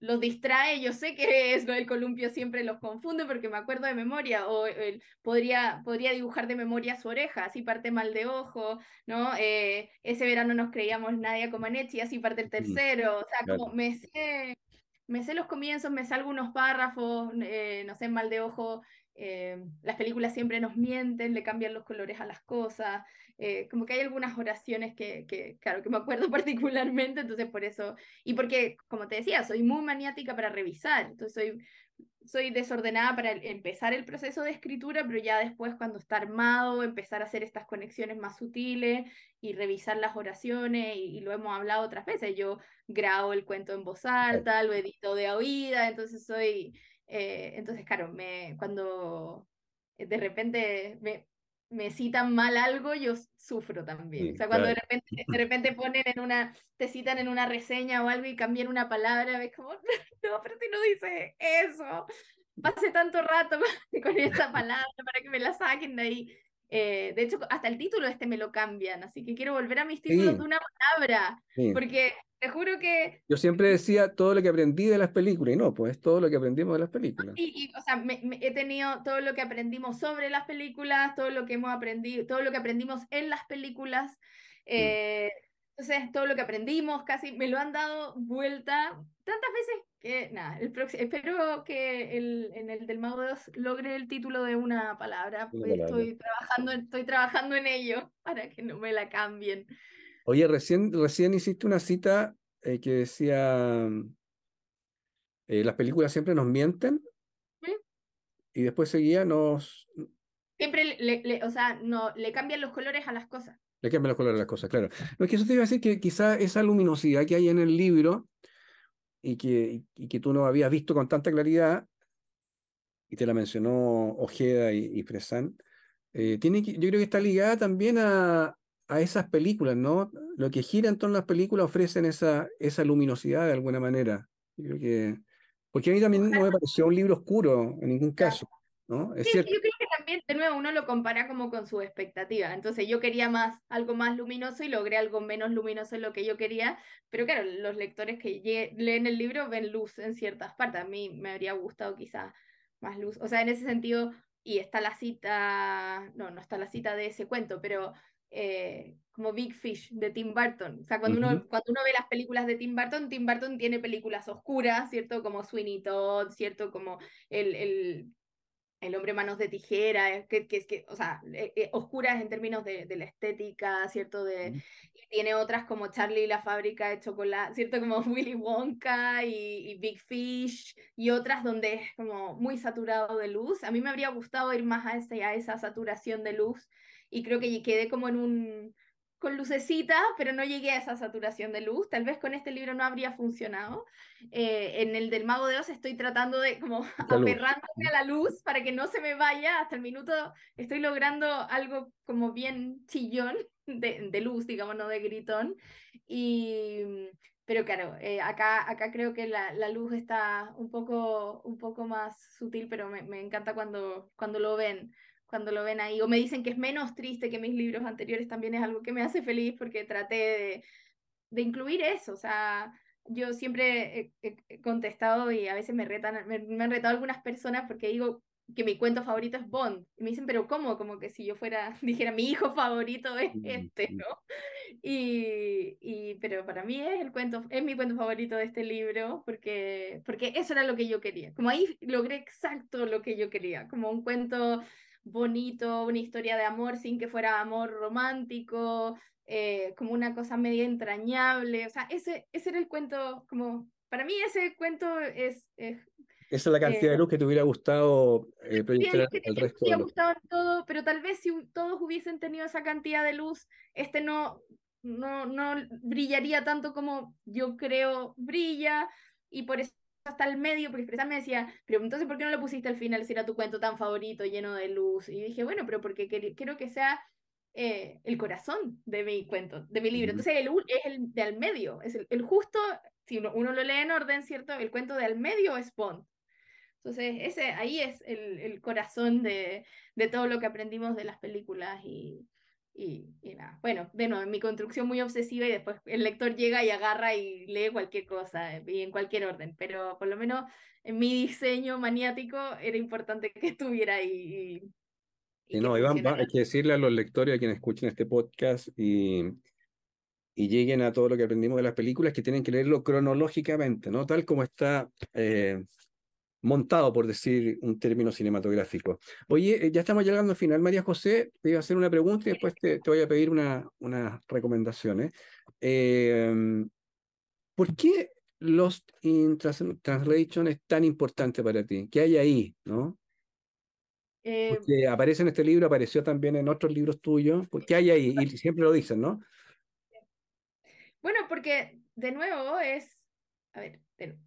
los distrae, yo sé que es, el columpio siempre los confunde porque me acuerdo de memoria, o eh, podría, podría dibujar de memoria su oreja, así parte mal de ojo, ¿no? Eh, ese verano nos creíamos Nadia Comaneci, así parte el tercero, o sea, claro. Como me sé, me sé los comienzos, me sé algunos párrafos, eh, no sé, mal de ojo, eh, las películas siempre nos mienten, le cambian los colores a las cosas, eh, como que hay algunas oraciones que, que, claro, que me acuerdo particularmente, entonces por eso, y porque, como te decía, soy muy maniática para revisar, entonces soy, soy desordenada para empezar el proceso de escritura, pero ya después cuando está armado, empezar a hacer estas conexiones más sutiles, y revisar las oraciones, y, y lo hemos hablado otras veces, yo grabo el cuento en voz alta, lo edito de oída, entonces soy... Eh, entonces, claro, me, cuando de repente me, me citan mal algo, yo sufro también. Sí, o sea, cuando claro. de, repente, de repente ponen en una, te citan en una reseña o algo y cambian una palabra, ves como, no, pero si no dices eso, pasé tanto rato con esa palabra para que me la saquen de ahí. Eh, de hecho, hasta el título este me lo cambian, así que quiero volver a mis títulos sí. de una palabra, sí. porque te juro que... Yo siempre decía todo lo que aprendí de las películas, y no, pues todo lo que aprendimos de las películas. Y, y, o sea, me, me he tenido todo lo que aprendimos sobre las películas, todo lo que hemos aprendido, todo lo que aprendimos en las películas, eh, sí. entonces todo lo que aprendimos casi, me lo han dado vuelta tantas veces que, nada, el próximo, espero que el, en el del Mago de Oz logre el título de una palabra, una palabra. Estoy, trabajando, estoy trabajando en ello para que no me la cambien. Oye, recién, recién hiciste una cita eh, que decía, eh, las películas siempre nos mienten, ¿sí? Y después seguía, nos... Siempre, le, le, o sea, no, le cambian los colores a las cosas. Le cambian los colores a las cosas, claro. No, es que eso te iba a decir que quizás esa luminosidad que hay en el libro... Y que, y que tú no habías visto con tanta claridad, y te la mencionó Ojeda y, y Fresán, eh, tiene que, yo creo que está ligada también a, a esas películas, ¿no? Lo que gira en torno a las películas ofrecen esa, esa luminosidad de alguna manera. Yo creo que, porque a mí también no me pareció un libro oscuro en ningún caso, ¿no? Es sí, cierto. Yo creo que también, de nuevo, uno lo compara como con su expectativa, entonces yo quería más, algo más luminoso y logré algo menos luminoso en lo que yo quería, pero claro, los lectores que leen el libro ven luz en ciertas partes, a mí me habría gustado quizás más luz, o sea, en ese sentido, y está la cita, no, no está la cita de ese cuento, pero... Eh, como Big Fish de Tim Burton, o sea, cuando, uh-huh. uno, cuando uno ve las películas de Tim Burton, Tim Burton tiene películas oscuras, ¿cierto? Como Sweeney Todd, ¿cierto? Como el, el, el hombre manos de tijera, que, que, que, o sea, eh, eh, oscuras en términos de, de la estética, ¿cierto? De, uh-huh. Y tiene otras como Charlie y la fábrica de chocolate, ¿cierto? Como Willy Wonka y, y Big Fish, y otras donde es como muy saturado de luz. A mí me habría gustado ir más a, ese, a esa saturación de luz, y creo que quedé como en un... con lucecita, pero no llegué a esa saturación de luz, tal vez con este libro no habría funcionado, eh, en el del Mago de Oz estoy tratando de, como, aferrándome a la luz para que no se me vaya, hasta el minuto estoy logrando algo como bien chillón, de, de luz, digamos, no de gritón, y... Pero claro, eh, acá, acá creo que la, la luz está un poco, un poco más sutil, pero me, me encanta cuando, cuando lo ven, cuando lo ven ahí, o me dicen que es menos triste que mis libros anteriores, también es algo que me hace feliz, porque traté de, de incluir eso, o sea, yo siempre he, he contestado, y a veces me retan, me, me han retado algunas personas, porque digo que mi cuento favorito es Bond, y me dicen, pero ¿cómo? Como que si yo fuera, dijera, mi hijo favorito es este, ¿no? Y, y, pero para mí es, el cuento, es mi cuento favorito de este libro, porque, porque eso era lo que yo quería. Como ahí logré exacto lo que yo quería, como un cuento bonito, una historia de amor sin que fuera amor romántico, eh, como una cosa media entrañable. O sea, ese, ese era el cuento, como para mí ese cuento es... es Esa es la cantidad eh, de luz que te hubiera gustado eh, proyectar sí, al resto. Me hubiera gustado todo, pero tal vez si todos hubiesen tenido esa cantidad de luz, este no, no, no brillaría tanto como yo creo brilla, y por eso hasta el medio, porque Fresán me decía, pero entonces ¿por qué no lo pusiste al final si era tu cuento tan favorito, lleno de luz? Y dije, bueno, pero porque quiero que sea eh, el corazón de mi cuento, de mi libro. Entonces el, es el de al medio, es el, el justo, si uno, uno lo lee en orden, ¿cierto? El cuento de al medio es Bond. Entonces, ese, ahí es el, el corazón de, de todo lo que aprendimos de las películas y, y, y nada. Bueno, de nuevo, en mi construcción muy obsesiva y después el lector llega y agarra y lee cualquier cosa y en cualquier orden, pero por lo menos en mi diseño maniático era importante que estuviera ahí. Y, y, y no, Iván, va, hay que decirle a los lectores, a quienes escuchen este podcast y... y lleguen a todo lo que aprendimos de las películas, que tienen que leerlo cronológicamente, ¿no? Tal como está... Eh... montado, por decir un término cinematográfico. Oye, ya estamos llegando al final. María José, te iba a hacer una pregunta y después te, te voy a pedir una, unas recomendaciones. Eh, ¿Por qué Lost in Translation es tan importante para ti? ¿Qué hay ahí, no? Eh, Porque aparece en este libro, apareció también en otros libros tuyos. ¿Qué hay ahí? Y siempre lo dicen, ¿no? Bueno, porque, de nuevo, es... A ver...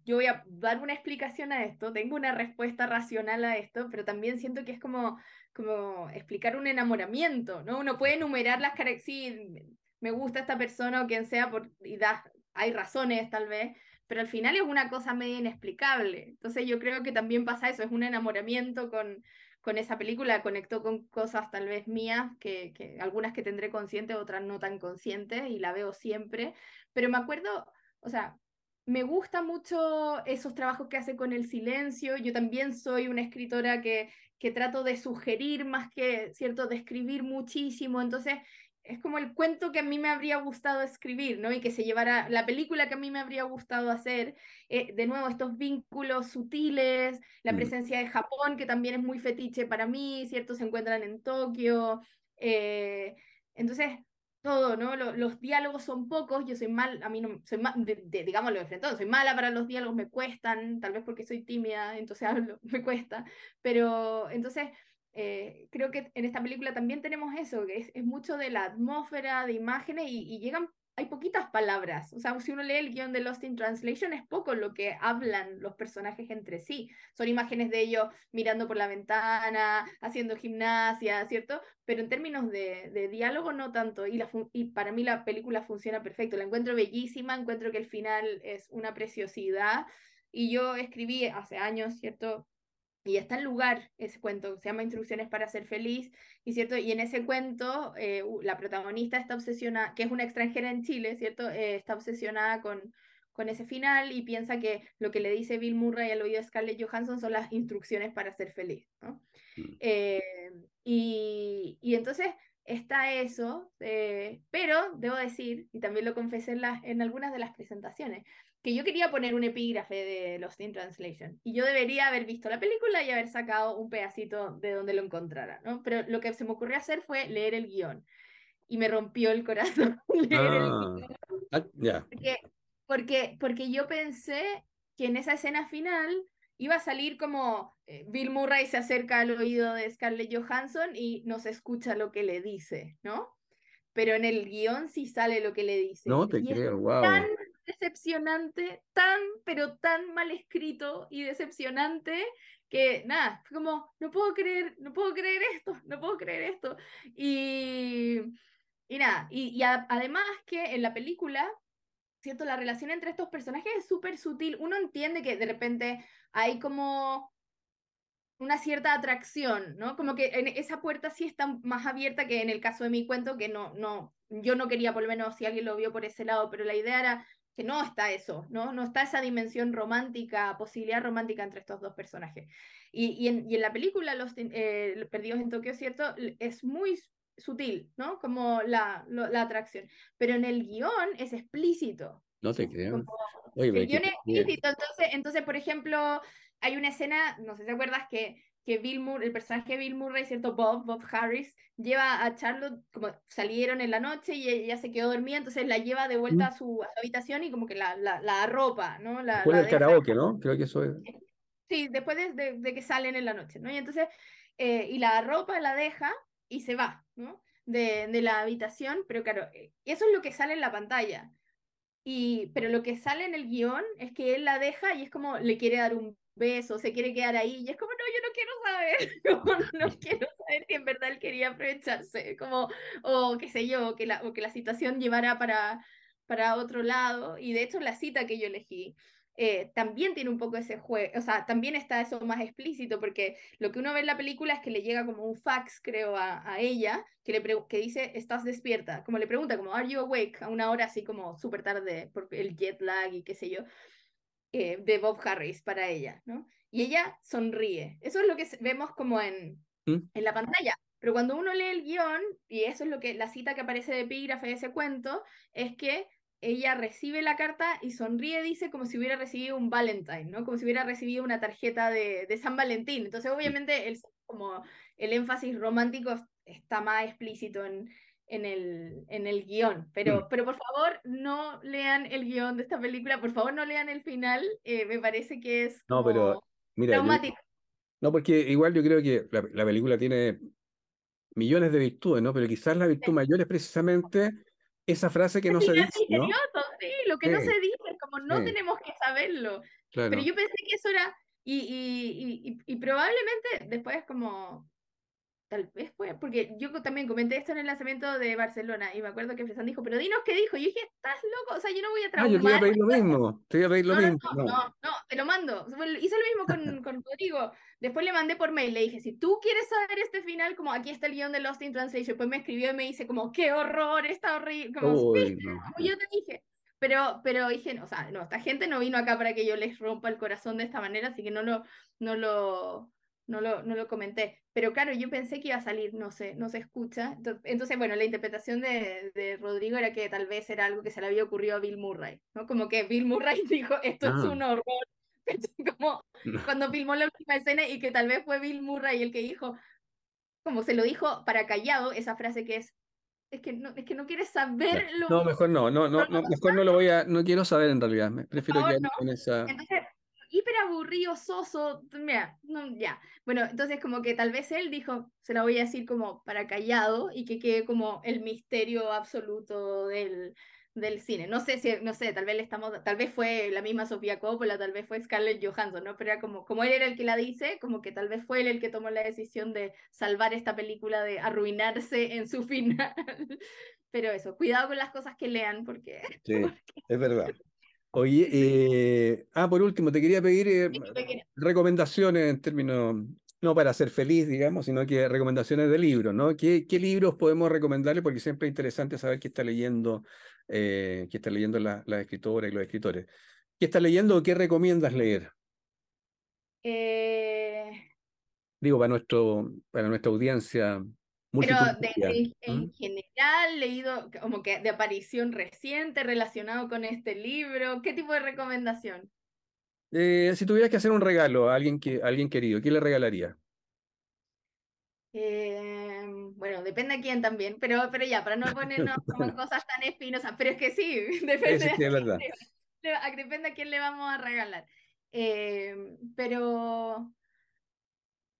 yo voy a dar una explicación a esto, tengo una respuesta racional a esto, pero también siento que es como, como explicar un enamoramiento, ¿no? Uno puede enumerar las características, sí, me gusta esta persona o quien sea, por, y da, hay razones tal vez, pero al final es una cosa medio inexplicable. Entonces yo creo que también pasa eso, es un enamoramiento con, con esa película, conectó con cosas tal vez mías, que, que algunas que tendré conscientes, otras no tan conscientes, y la veo siempre, pero me acuerdo, o sea, me gusta mucho esos trabajos que hace con el silencio. Yo también soy una escritora que, que trato de sugerir más que, ¿cierto?, de escribir muchísimo. Entonces, es como el cuento que a mí me habría gustado escribir, ¿no? Y que se llevara la película que a mí me habría gustado hacer. Eh, de nuevo, estos vínculos sutiles, la presencia de Japón, que también es muy fetiche para mí, ¿cierto? Se encuentran en Tokio. Eh, entonces... todo, ¿no? Los, los diálogos son pocos, yo soy mal, a mí no, soy mal, de, de, digámoslo de frente, soy mala para los diálogos, me cuestan, tal vez porque soy tímida, entonces hablo, me cuesta, pero entonces eh, creo que en esta película también tenemos eso, que es, es mucho de la atmósfera, de imágenes, y, y llegan, hay poquitas palabras, o sea, si uno lee el guión de Lost in Translation, es poco lo que hablan los personajes entre sí, son imágenes de ellos mirando por la ventana, haciendo gimnasia, ¿cierto? Pero en términos de, de diálogo no tanto, y, la y para mí la película funciona perfecto, la encuentro bellísima, encuentro que el final es una preciosidad, y yo escribí hace años, ¿cierto?, y está en lugar ese cuento, se llama Instrucciones para ser feliz, y, ¿cierto? Y en ese cuento eh, la protagonista está obsesionada, que es una extranjera en Chile, ¿cierto? Eh, está obsesionada con, con ese final y piensa que lo que le dice Bill Murray al oído de Scarlett Johansson son las instrucciones para ser feliz, ¿no? Mm. Eh, y, y entonces está eso, eh, pero debo decir, y también lo confesé en, la, en algunas de las presentaciones, que yo quería poner un epígrafe de Lost in Translation, y yo debería haber visto la película y haber sacado un pedacito de donde lo encontrara, ¿no? Pero lo que se me ocurrió hacer fue leer el guión, y me rompió el corazón leer ah, el guión. Yeah. Porque, porque, porque yo pensé que en esa escena final iba a salir como eh, Bill Murray se acerca al oído de Scarlett Johansson y no se escucha lo que le dice, ¿no? Pero en el guión sí sale lo que le dice. No te y creo, wow. Tan decepcionante, tan, pero tan mal escrito y decepcionante que nada, fue como, no puedo creer, no puedo creer esto, no puedo creer esto. Y, y nada, y, y a, además que en la película, ¿cierto? La relación entre estos personajes es súper sutil, uno entiende que de repente hay como una cierta atracción, ¿no? Como que en esa puerta sí está más abierta que en el caso de mi cuento, que no, no, yo no quería, por lo menos si alguien lo vio por ese lado, pero la idea era que no está eso, ¿no? No está esa dimensión romántica, posibilidad romántica entre estos dos personajes. Y, y, en, y en la película, Los eh, Perdidos en Tokio, ¿cierto? Es muy sutil, ¿no? Como la, lo, la atracción. Pero en el guión es explícito. No te creo. Como, Oye, el guión es explícito. Entonces, entonces, por ejemplo, hay una escena, no sé si te acuerdas, que, que Bill Murray, el personaje de Bill Murray, ¿cierto? Bob, Bob Harris, lleva a Charlotte, como salieron en la noche y ella se quedó dormida, entonces la lleva de vuelta a su, a su habitación y como que la, la, la arropa, ¿no? La, después la del karaoke, ¿no? Creo que eso es... Sí, después de, de, de que salen en la noche, ¿no? Y entonces, eh, y la ropa la deja y se va, ¿no? De, de la habitación, pero claro, eso es lo que sale en la pantalla. Y, pero lo que sale en el guión es que él la deja y es como, le quiere dar un beso, se quiere quedar ahí, y es como, no, yo no quiero saber, como, no quiero saber si en verdad él quería aprovecharse, como, o qué sé yo, que la, o que la situación llevara para, para otro lado, y de hecho la cita que yo elegí, Eh, también tiene un poco ese juego, o sea, también está eso más explícito, porque lo que uno ve en la película es que le llega como un fax, creo, a, a ella, que, le que dice, ¿estás despierta? Como le pregunta, como, ¿are you awake? A una hora así como súper tarde, por el jet lag y qué sé yo, eh, de Bob Harris para ella, ¿no? Y ella sonríe. Eso es lo que vemos como en, ¿Mm? en la pantalla. Pero cuando uno lee el guión, y eso es lo que, la cita que aparece de epígrafe de ese cuento, es que ella recibe la carta y sonríe, dice, como si hubiera recibido un Valentine, ¿no? Como si hubiera recibido una tarjeta de, de San Valentín. Entonces, obviamente, el, como el énfasis romántico está más explícito en, en, el, en el guión. Pero, pero, por favor, no lean el guión de esta película. Por favor, no lean el final. Eh, me parece que es como no, pero, mira, traumático. Yo, no, porque igual yo creo que la, la película tiene millones de virtudes, ¿no? Pero quizás la virtud sí. mayor es precisamente... esa frase que no se dice, ¿no? Sí, lo que sí. no se dice, como no sí. tenemos que saberlo. Claro. Pero yo pensé que eso era, y, y, y, y, y probablemente después como, tal vez fue, porque yo también comenté esto en el lanzamiento de Barcelona, y me acuerdo que Fresán dijo, pero dinos qué dijo, y yo dije, estás loco, o sea, yo no voy a traumar. Ah, yo te voy a pedir lo mismo, te voy a pedir lo no, mismo. No, no, no, no, no, te lo mando. Hice lo mismo con, con Rodrigo, después le mandé por mail, le dije, si tú quieres saber este final, como aquí está el guión de Lost in Translation, después me escribió y me dice, como, qué horror, está horrible, como, Oy, no, como no. yo te dije. Pero, pero dije, no, o sea, no, esta gente no vino acá para que yo les rompa el corazón de esta manera, así que no lo... No lo... No lo, no lo comenté, pero claro, yo pensé que iba a salir, no sé, no se escucha. Entonces, bueno, la interpretación de, de Rodrigo era que tal vez era algo que se le había ocurrido a Bill Murray, ¿no? Como que Bill Murray dijo, esto ah. es un horror, como no. cuando filmó la última escena y que tal vez fue Bill Murray el que dijo, como se lo dijo para callado, esa frase que es, es que no, es que no quieres saberlo. No, mejor no, no, no, no mejor no lo voy a, no quiero saber en realidad, me prefiero quedarme no. con esa... Entonces, hiper aburrido, soso, mira, no, ya. Bueno, entonces como que tal vez él dijo, se la voy a decir como para callado y que quede como el misterio absoluto del, del cine. No sé, si, no sé, tal vez le estamos, tal vez fue la misma Sofía Coppola, tal vez fue Scarlett Johansson, ¿no? Pero era como, como él era el que la dice, como que tal vez fue él el que tomó la decisión de salvar esta película, de arruinarse en su final. Pero eso, cuidado con las cosas que lean, porque... Sí, porque... es verdad. Oye, eh, ah, por último, te quería pedir eh, recomendaciones en términos, no para ser feliz, digamos, sino que recomendaciones de libros, ¿no? ¿Qué, qué libros podemos recomendarle? Porque siempre es interesante saber qué está leyendo, eh, qué está leyendo la, la escritora y los escritores. ¿Qué está leyendo o qué recomiendas leer? Eh... Digo, para, nuestro, para nuestra audiencia... Pero de, de, en ¿Mm? general, leído como que de aparición reciente, relacionado con este libro, ¿qué tipo de recomendación? Eh, si tuvieras que hacer un regalo a alguien, que, a alguien querido, ¿qué le regalaría? Eh, bueno, depende a quién también, pero, pero ya, para no ponernos como cosas tan espinosas, pero es que sí, depende, es, es que es verdad. A, depende a quién le vamos a regalar. Eh, pero,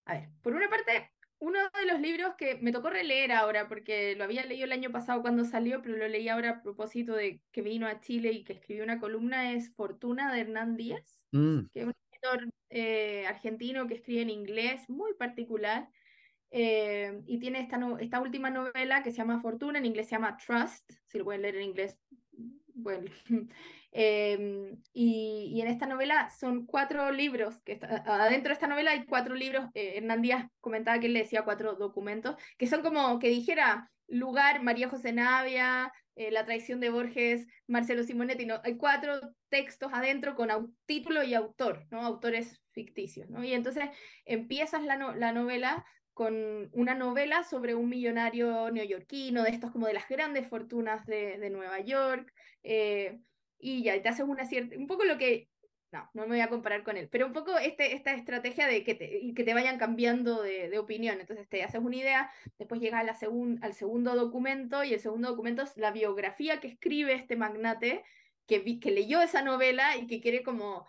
a ver, por una parte... Uno de los libros que me tocó releer ahora, porque lo había leído el año pasado cuando salió, pero lo leí ahora a propósito de que vino a Chile y que escribió una columna, es Fortuna de Hernán Díaz, mm. que es un escritor eh, argentino que escribe en inglés, muy particular, eh, y tiene esta, no, esta última novela que se llama Fortuna, en inglés se llama Trust, si lo pueden leer en inglés, bueno. Eh, y, y en esta novela son cuatro libros, que está, adentro de esta novela hay cuatro libros, eh, Hernán Díaz comentaba que él le decía cuatro documentos, que son como que dijera Lugar, María José Navia, eh, La traición de Borges, Marcelo Simonetti, no, hay cuatro textos adentro con au título y autor, ¿no? Autores ficticios, ¿no? Y entonces empiezas la, no la novela con una novela sobre un millonario neoyorquino, de estos como de las grandes fortunas de, de Nueva York, eh, y ya, te haces una cierta, un poco lo que, no, no me voy a comparar con él, pero un poco este, esta estrategia de que te, que te vayan cambiando de, de opinión, entonces te haces una idea, después llegas a la segun, al segundo documento, y el segundo documento es la biografía que escribe este magnate, que, vi, que leyó esa novela y que quiere como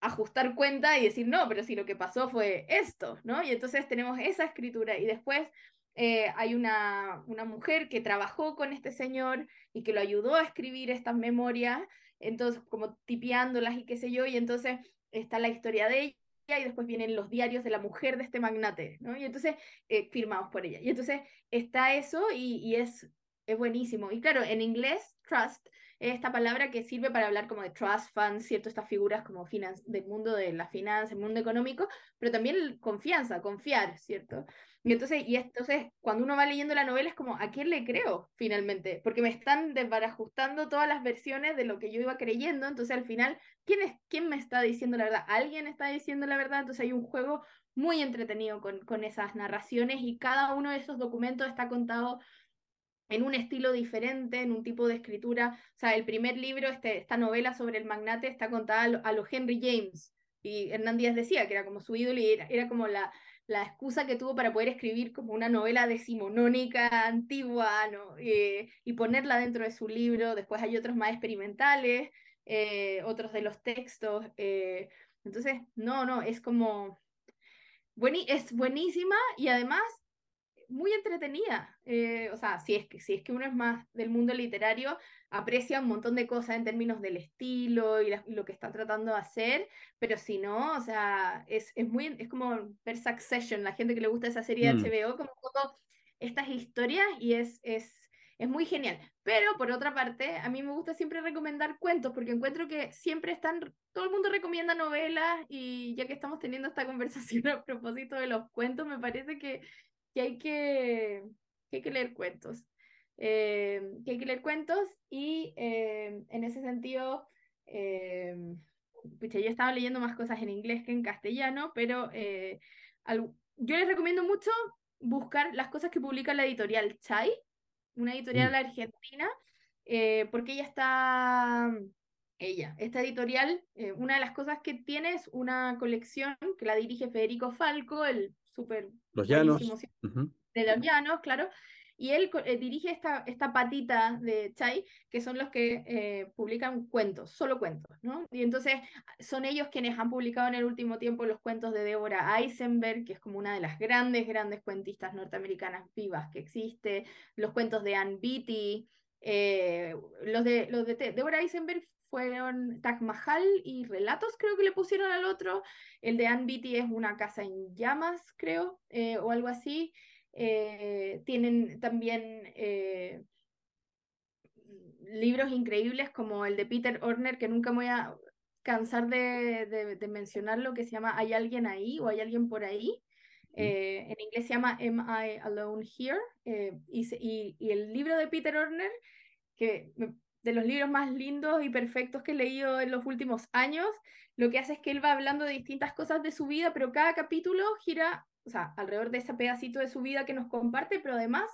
ajustar cuenta y decir, no, pero si lo que pasó fue esto, ¿no? Y entonces tenemos esa escritura, y después eh, hay una, una mujer que trabajó con este señor y que lo ayudó a escribir estas memorias, entonces como tipeándolas y qué sé yo, y entonces está la historia de ella, y después vienen los diarios de la mujer de este magnate, ¿no? Y entonces, eh, firmados por ella, y entonces está eso, y, y es, es buenísimo, y claro, en inglés, trust, esta palabra que sirve para hablar como de trust funds, ¿cierto? Estas figuras como finance, del mundo de la finanza, el mundo económico, pero también confianza, confiar, ¿cierto? Y entonces, y entonces cuando uno va leyendo la novela es como, ¿a quién le creo finalmente? Porque me están desbarajustando todas las versiones de lo que yo iba creyendo, entonces al final, ¿quién, es, quién me está diciendo la verdad? ¿Alguien está diciendo la verdad? Entonces hay un juego muy entretenido con, con esas narraciones, y cada uno de esos documentos está contado en un estilo diferente, en un tipo de escritura. O sea, el primer libro, este, esta novela sobre el magnate, está contada a lo, a lo Henry James, y Hernán Díaz decía que era como su ídolo, y era, era como la, la excusa que tuvo para poder escribir como una novela decimonónica antigua, ¿no? eh, y ponerla dentro de su libro. Después hay otros más experimentales, eh, otros de los textos, eh, entonces, no, no, es como, es buenísima, y además muy entretenida, eh, o sea, si es, que, si es que uno es más del mundo literario, aprecia un montón de cosas en términos del estilo y, la, y lo que está tratando de hacer, pero si no, o sea, es, es, muy, es como ver Succession, la gente que le gusta esa serie mm. de H B O, como todo estas historias, y es, es, es muy genial. Pero, por otra parte, a mí me gusta siempre recomendar cuentos, porque encuentro que siempre están, todo el mundo recomienda novelas, y ya que estamos teniendo esta conversación a propósito de los cuentos, me parece que que hay que, que hay que leer cuentos, eh, que hay que leer cuentos, y eh, en ese sentido, eh, pucha, yo estaba leyendo más cosas en inglés que en castellano, pero eh, al, yo les recomiendo mucho buscar las cosas que publica la editorial Chai, una editorial argentina, eh, porque ella está, ella, esta editorial, eh, una de las cosas que tiene es una colección que la dirige Federico Falco, el Super Los Llanos. Uh-huh. De Los Llanos, claro. Y él eh, dirige esta, esta patita de Chai, que son los que eh, publican cuentos, solo cuentos, ¿no? Y entonces son ellos quienes han publicado en el último tiempo los cuentos de Deborah Eisenberg, que es como una de las grandes, grandes cuentistas norteamericanas vivas que existe, los cuentos de Ann Beattie, eh, los de, los de Deborah Eisenberg fueron Taj Mahal y Relatos, creo que le pusieron al otro. El de Ann Beattie es Una casa en llamas, creo, eh, o algo así. Eh, tienen también eh, libros increíbles como el de Peter Orner, que nunca me voy a cansar de, de, de mencionarlo, que se llama Hay alguien ahí o Hay alguien por ahí. Eh, en inglés se llama Am I Alone Here? Eh, y, se, y, y el libro de Peter Orner, que me, de los libros más lindos y perfectos que he leído en los últimos años, lo que hace es que él va hablando de distintas cosas de su vida, pero cada capítulo gira, o sea, alrededor de ese pedacito de su vida que nos comparte, pero además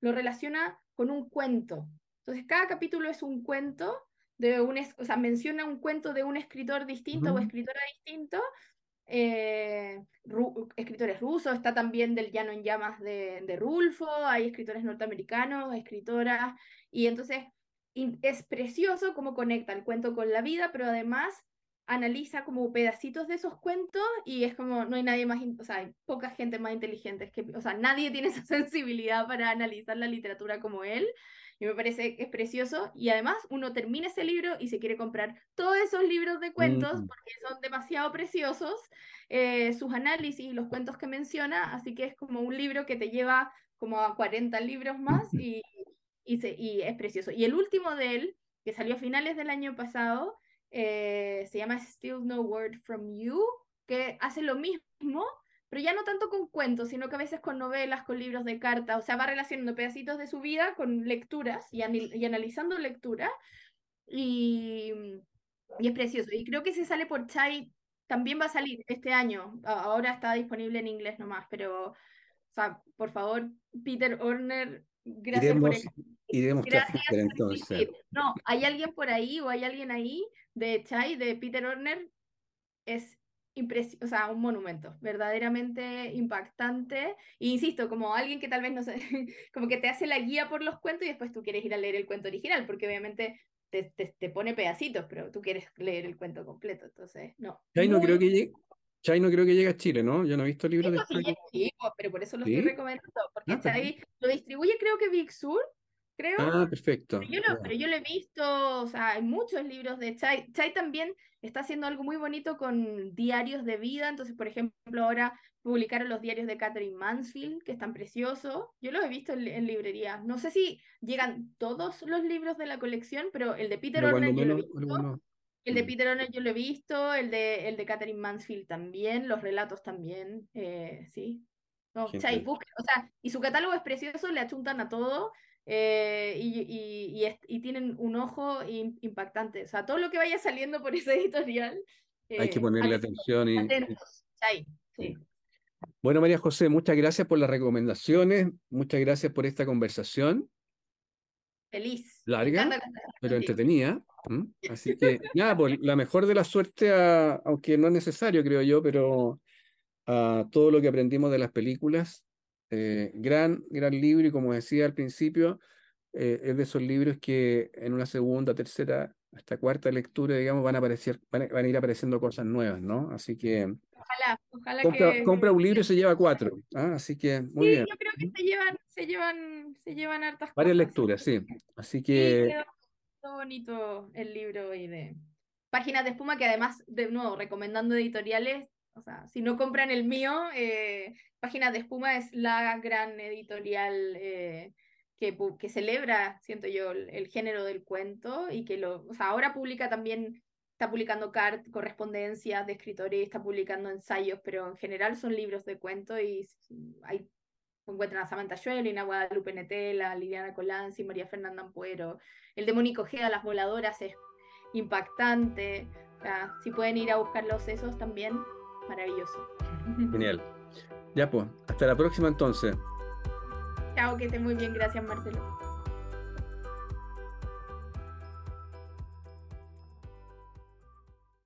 lo relaciona con un cuento. Entonces cada capítulo es un cuento, de un es, o sea, menciona un cuento de un escritor distinto uh-huh. o escritora distinto, eh, ru, escritores rusos, está también del Llano en Llamas de, de Rulfo, hay escritores norteamericanos, escritoras, y entonces es precioso cómo conecta el cuento con la vida, pero además analiza como pedacitos de esos cuentos, y es como, no hay nadie más, o sea, hay poca gente más inteligente, es que, o sea, nadie tiene esa sensibilidad para analizar la literatura como él, y me parece que es precioso, y además uno termina ese libro y se quiere comprar todos esos libros de cuentos, mm. porque son demasiado preciosos, eh, sus análisis y los cuentos que menciona, así que es como un libro que te lleva como a cuarenta libros más, y Y, se, y es precioso. Y el último de él, que salió a finales del año pasado, eh, se llama Still No Word From You, que hace lo mismo, pero ya no tanto con cuentos, sino que a veces con novelas, con libros de carta, o sea, va relacionando pedacitos de su vida con lecturas y, anil, y analizando lecturas, y, y es precioso. Y creo que si sale por Chai, también va a salir este año, ahora está disponible en inglés nomás, pero fa, por favor, Peter Orner, gracias iremos, por el... iremos gracias Peter, entonces. No, hay alguien por ahí o hay alguien ahí de Chai, de Peter Orner, es impres... o sea, un monumento, verdaderamente impactante, e insisto, como alguien que tal vez no sé, como que te hace la guía por los cuentos y después tú quieres ir a leer el cuento original, porque obviamente te, te, te pone pedacitos, pero tú quieres leer el cuento completo, entonces no. Chai no Muy... creo que llegue. Chai no creo que llegue a Chile, ¿no? Yo no he visto libros de Chile. Sí, pero por eso lo ¿Sí? estoy recomendando, porque ah, Chai lo distribuye creo que Big Sur, creo. Ah, perfecto. Pero yo, no, yeah. pero yo lo he visto, o sea, hay muchos libros de Chai. Chai también está haciendo algo muy bonito con diarios de vida, entonces, por ejemplo, ahora publicaron los diarios de Catherine Mansfield, que están preciosos. Yo los he visto en, en librerías. No sé si llegan todos los libros de la colección, pero el de Peter Orner yo lo he visto. Alguno... El de Peter Orner yo lo he visto, el de, el de Catherine Mansfield también, los relatos también, eh, sí. No, Chai, busquen, o sea, y su catálogo es precioso, le achuntan a todo, eh, y, y, y, es, y tienen un ojo impactante. O sea, todo lo que vaya saliendo por ese editorial... Eh, hay que ponerle atención y... Atentos, Chai, sí. Bueno, María José, muchas gracias por las recomendaciones, muchas gracias por esta conversación. Feliz. Larga, pero entretenida. ¿Mm? Así que, nada, pues, la mejor de la suerte, a, aunque no es necesario, creo yo, pero a todo lo que aprendimos de las películas. Eh, gran, gran libro, y como decía al principio, eh, es de esos libros que en una segunda, tercera, hasta cuarta lectura, digamos, van a, aparecer, van a, van a ir apareciendo cosas nuevas, ¿no? Así que... Ojalá, ojalá compra, que... compra un libro y se lleva cuatro. ¿Ah? Así que, muy sí, bien. Yo creo que se llevan, se llevan, se llevan hartas Varias cosas. lecturas, sí. Así que... Sí, creo... bonito el libro hoy de Páginas de Espuma, que además, de nuevo, recomendando editoriales, o sea, si no compran el mío, eh, Páginas de Espuma es la gran editorial eh, que, que celebra, siento yo, el, el género del cuento, y que lo, o sea, ahora publica también, está publicando cartas, correspondencias de escritores, está publicando ensayos, pero en general son libros de cuento, y hay... encuentran a Samantha Schwerin, a Guadalupe Netela, a Liliana Colanzi, María Fernanda Ampuero, el de Mónica Ojeda, Las Voladoras, es impactante. O sea, si pueden ir a buscar los esos también, maravilloso. Genial. Ya pues, hasta la próxima entonces. Chao, que esté muy bien, gracias Marcelo.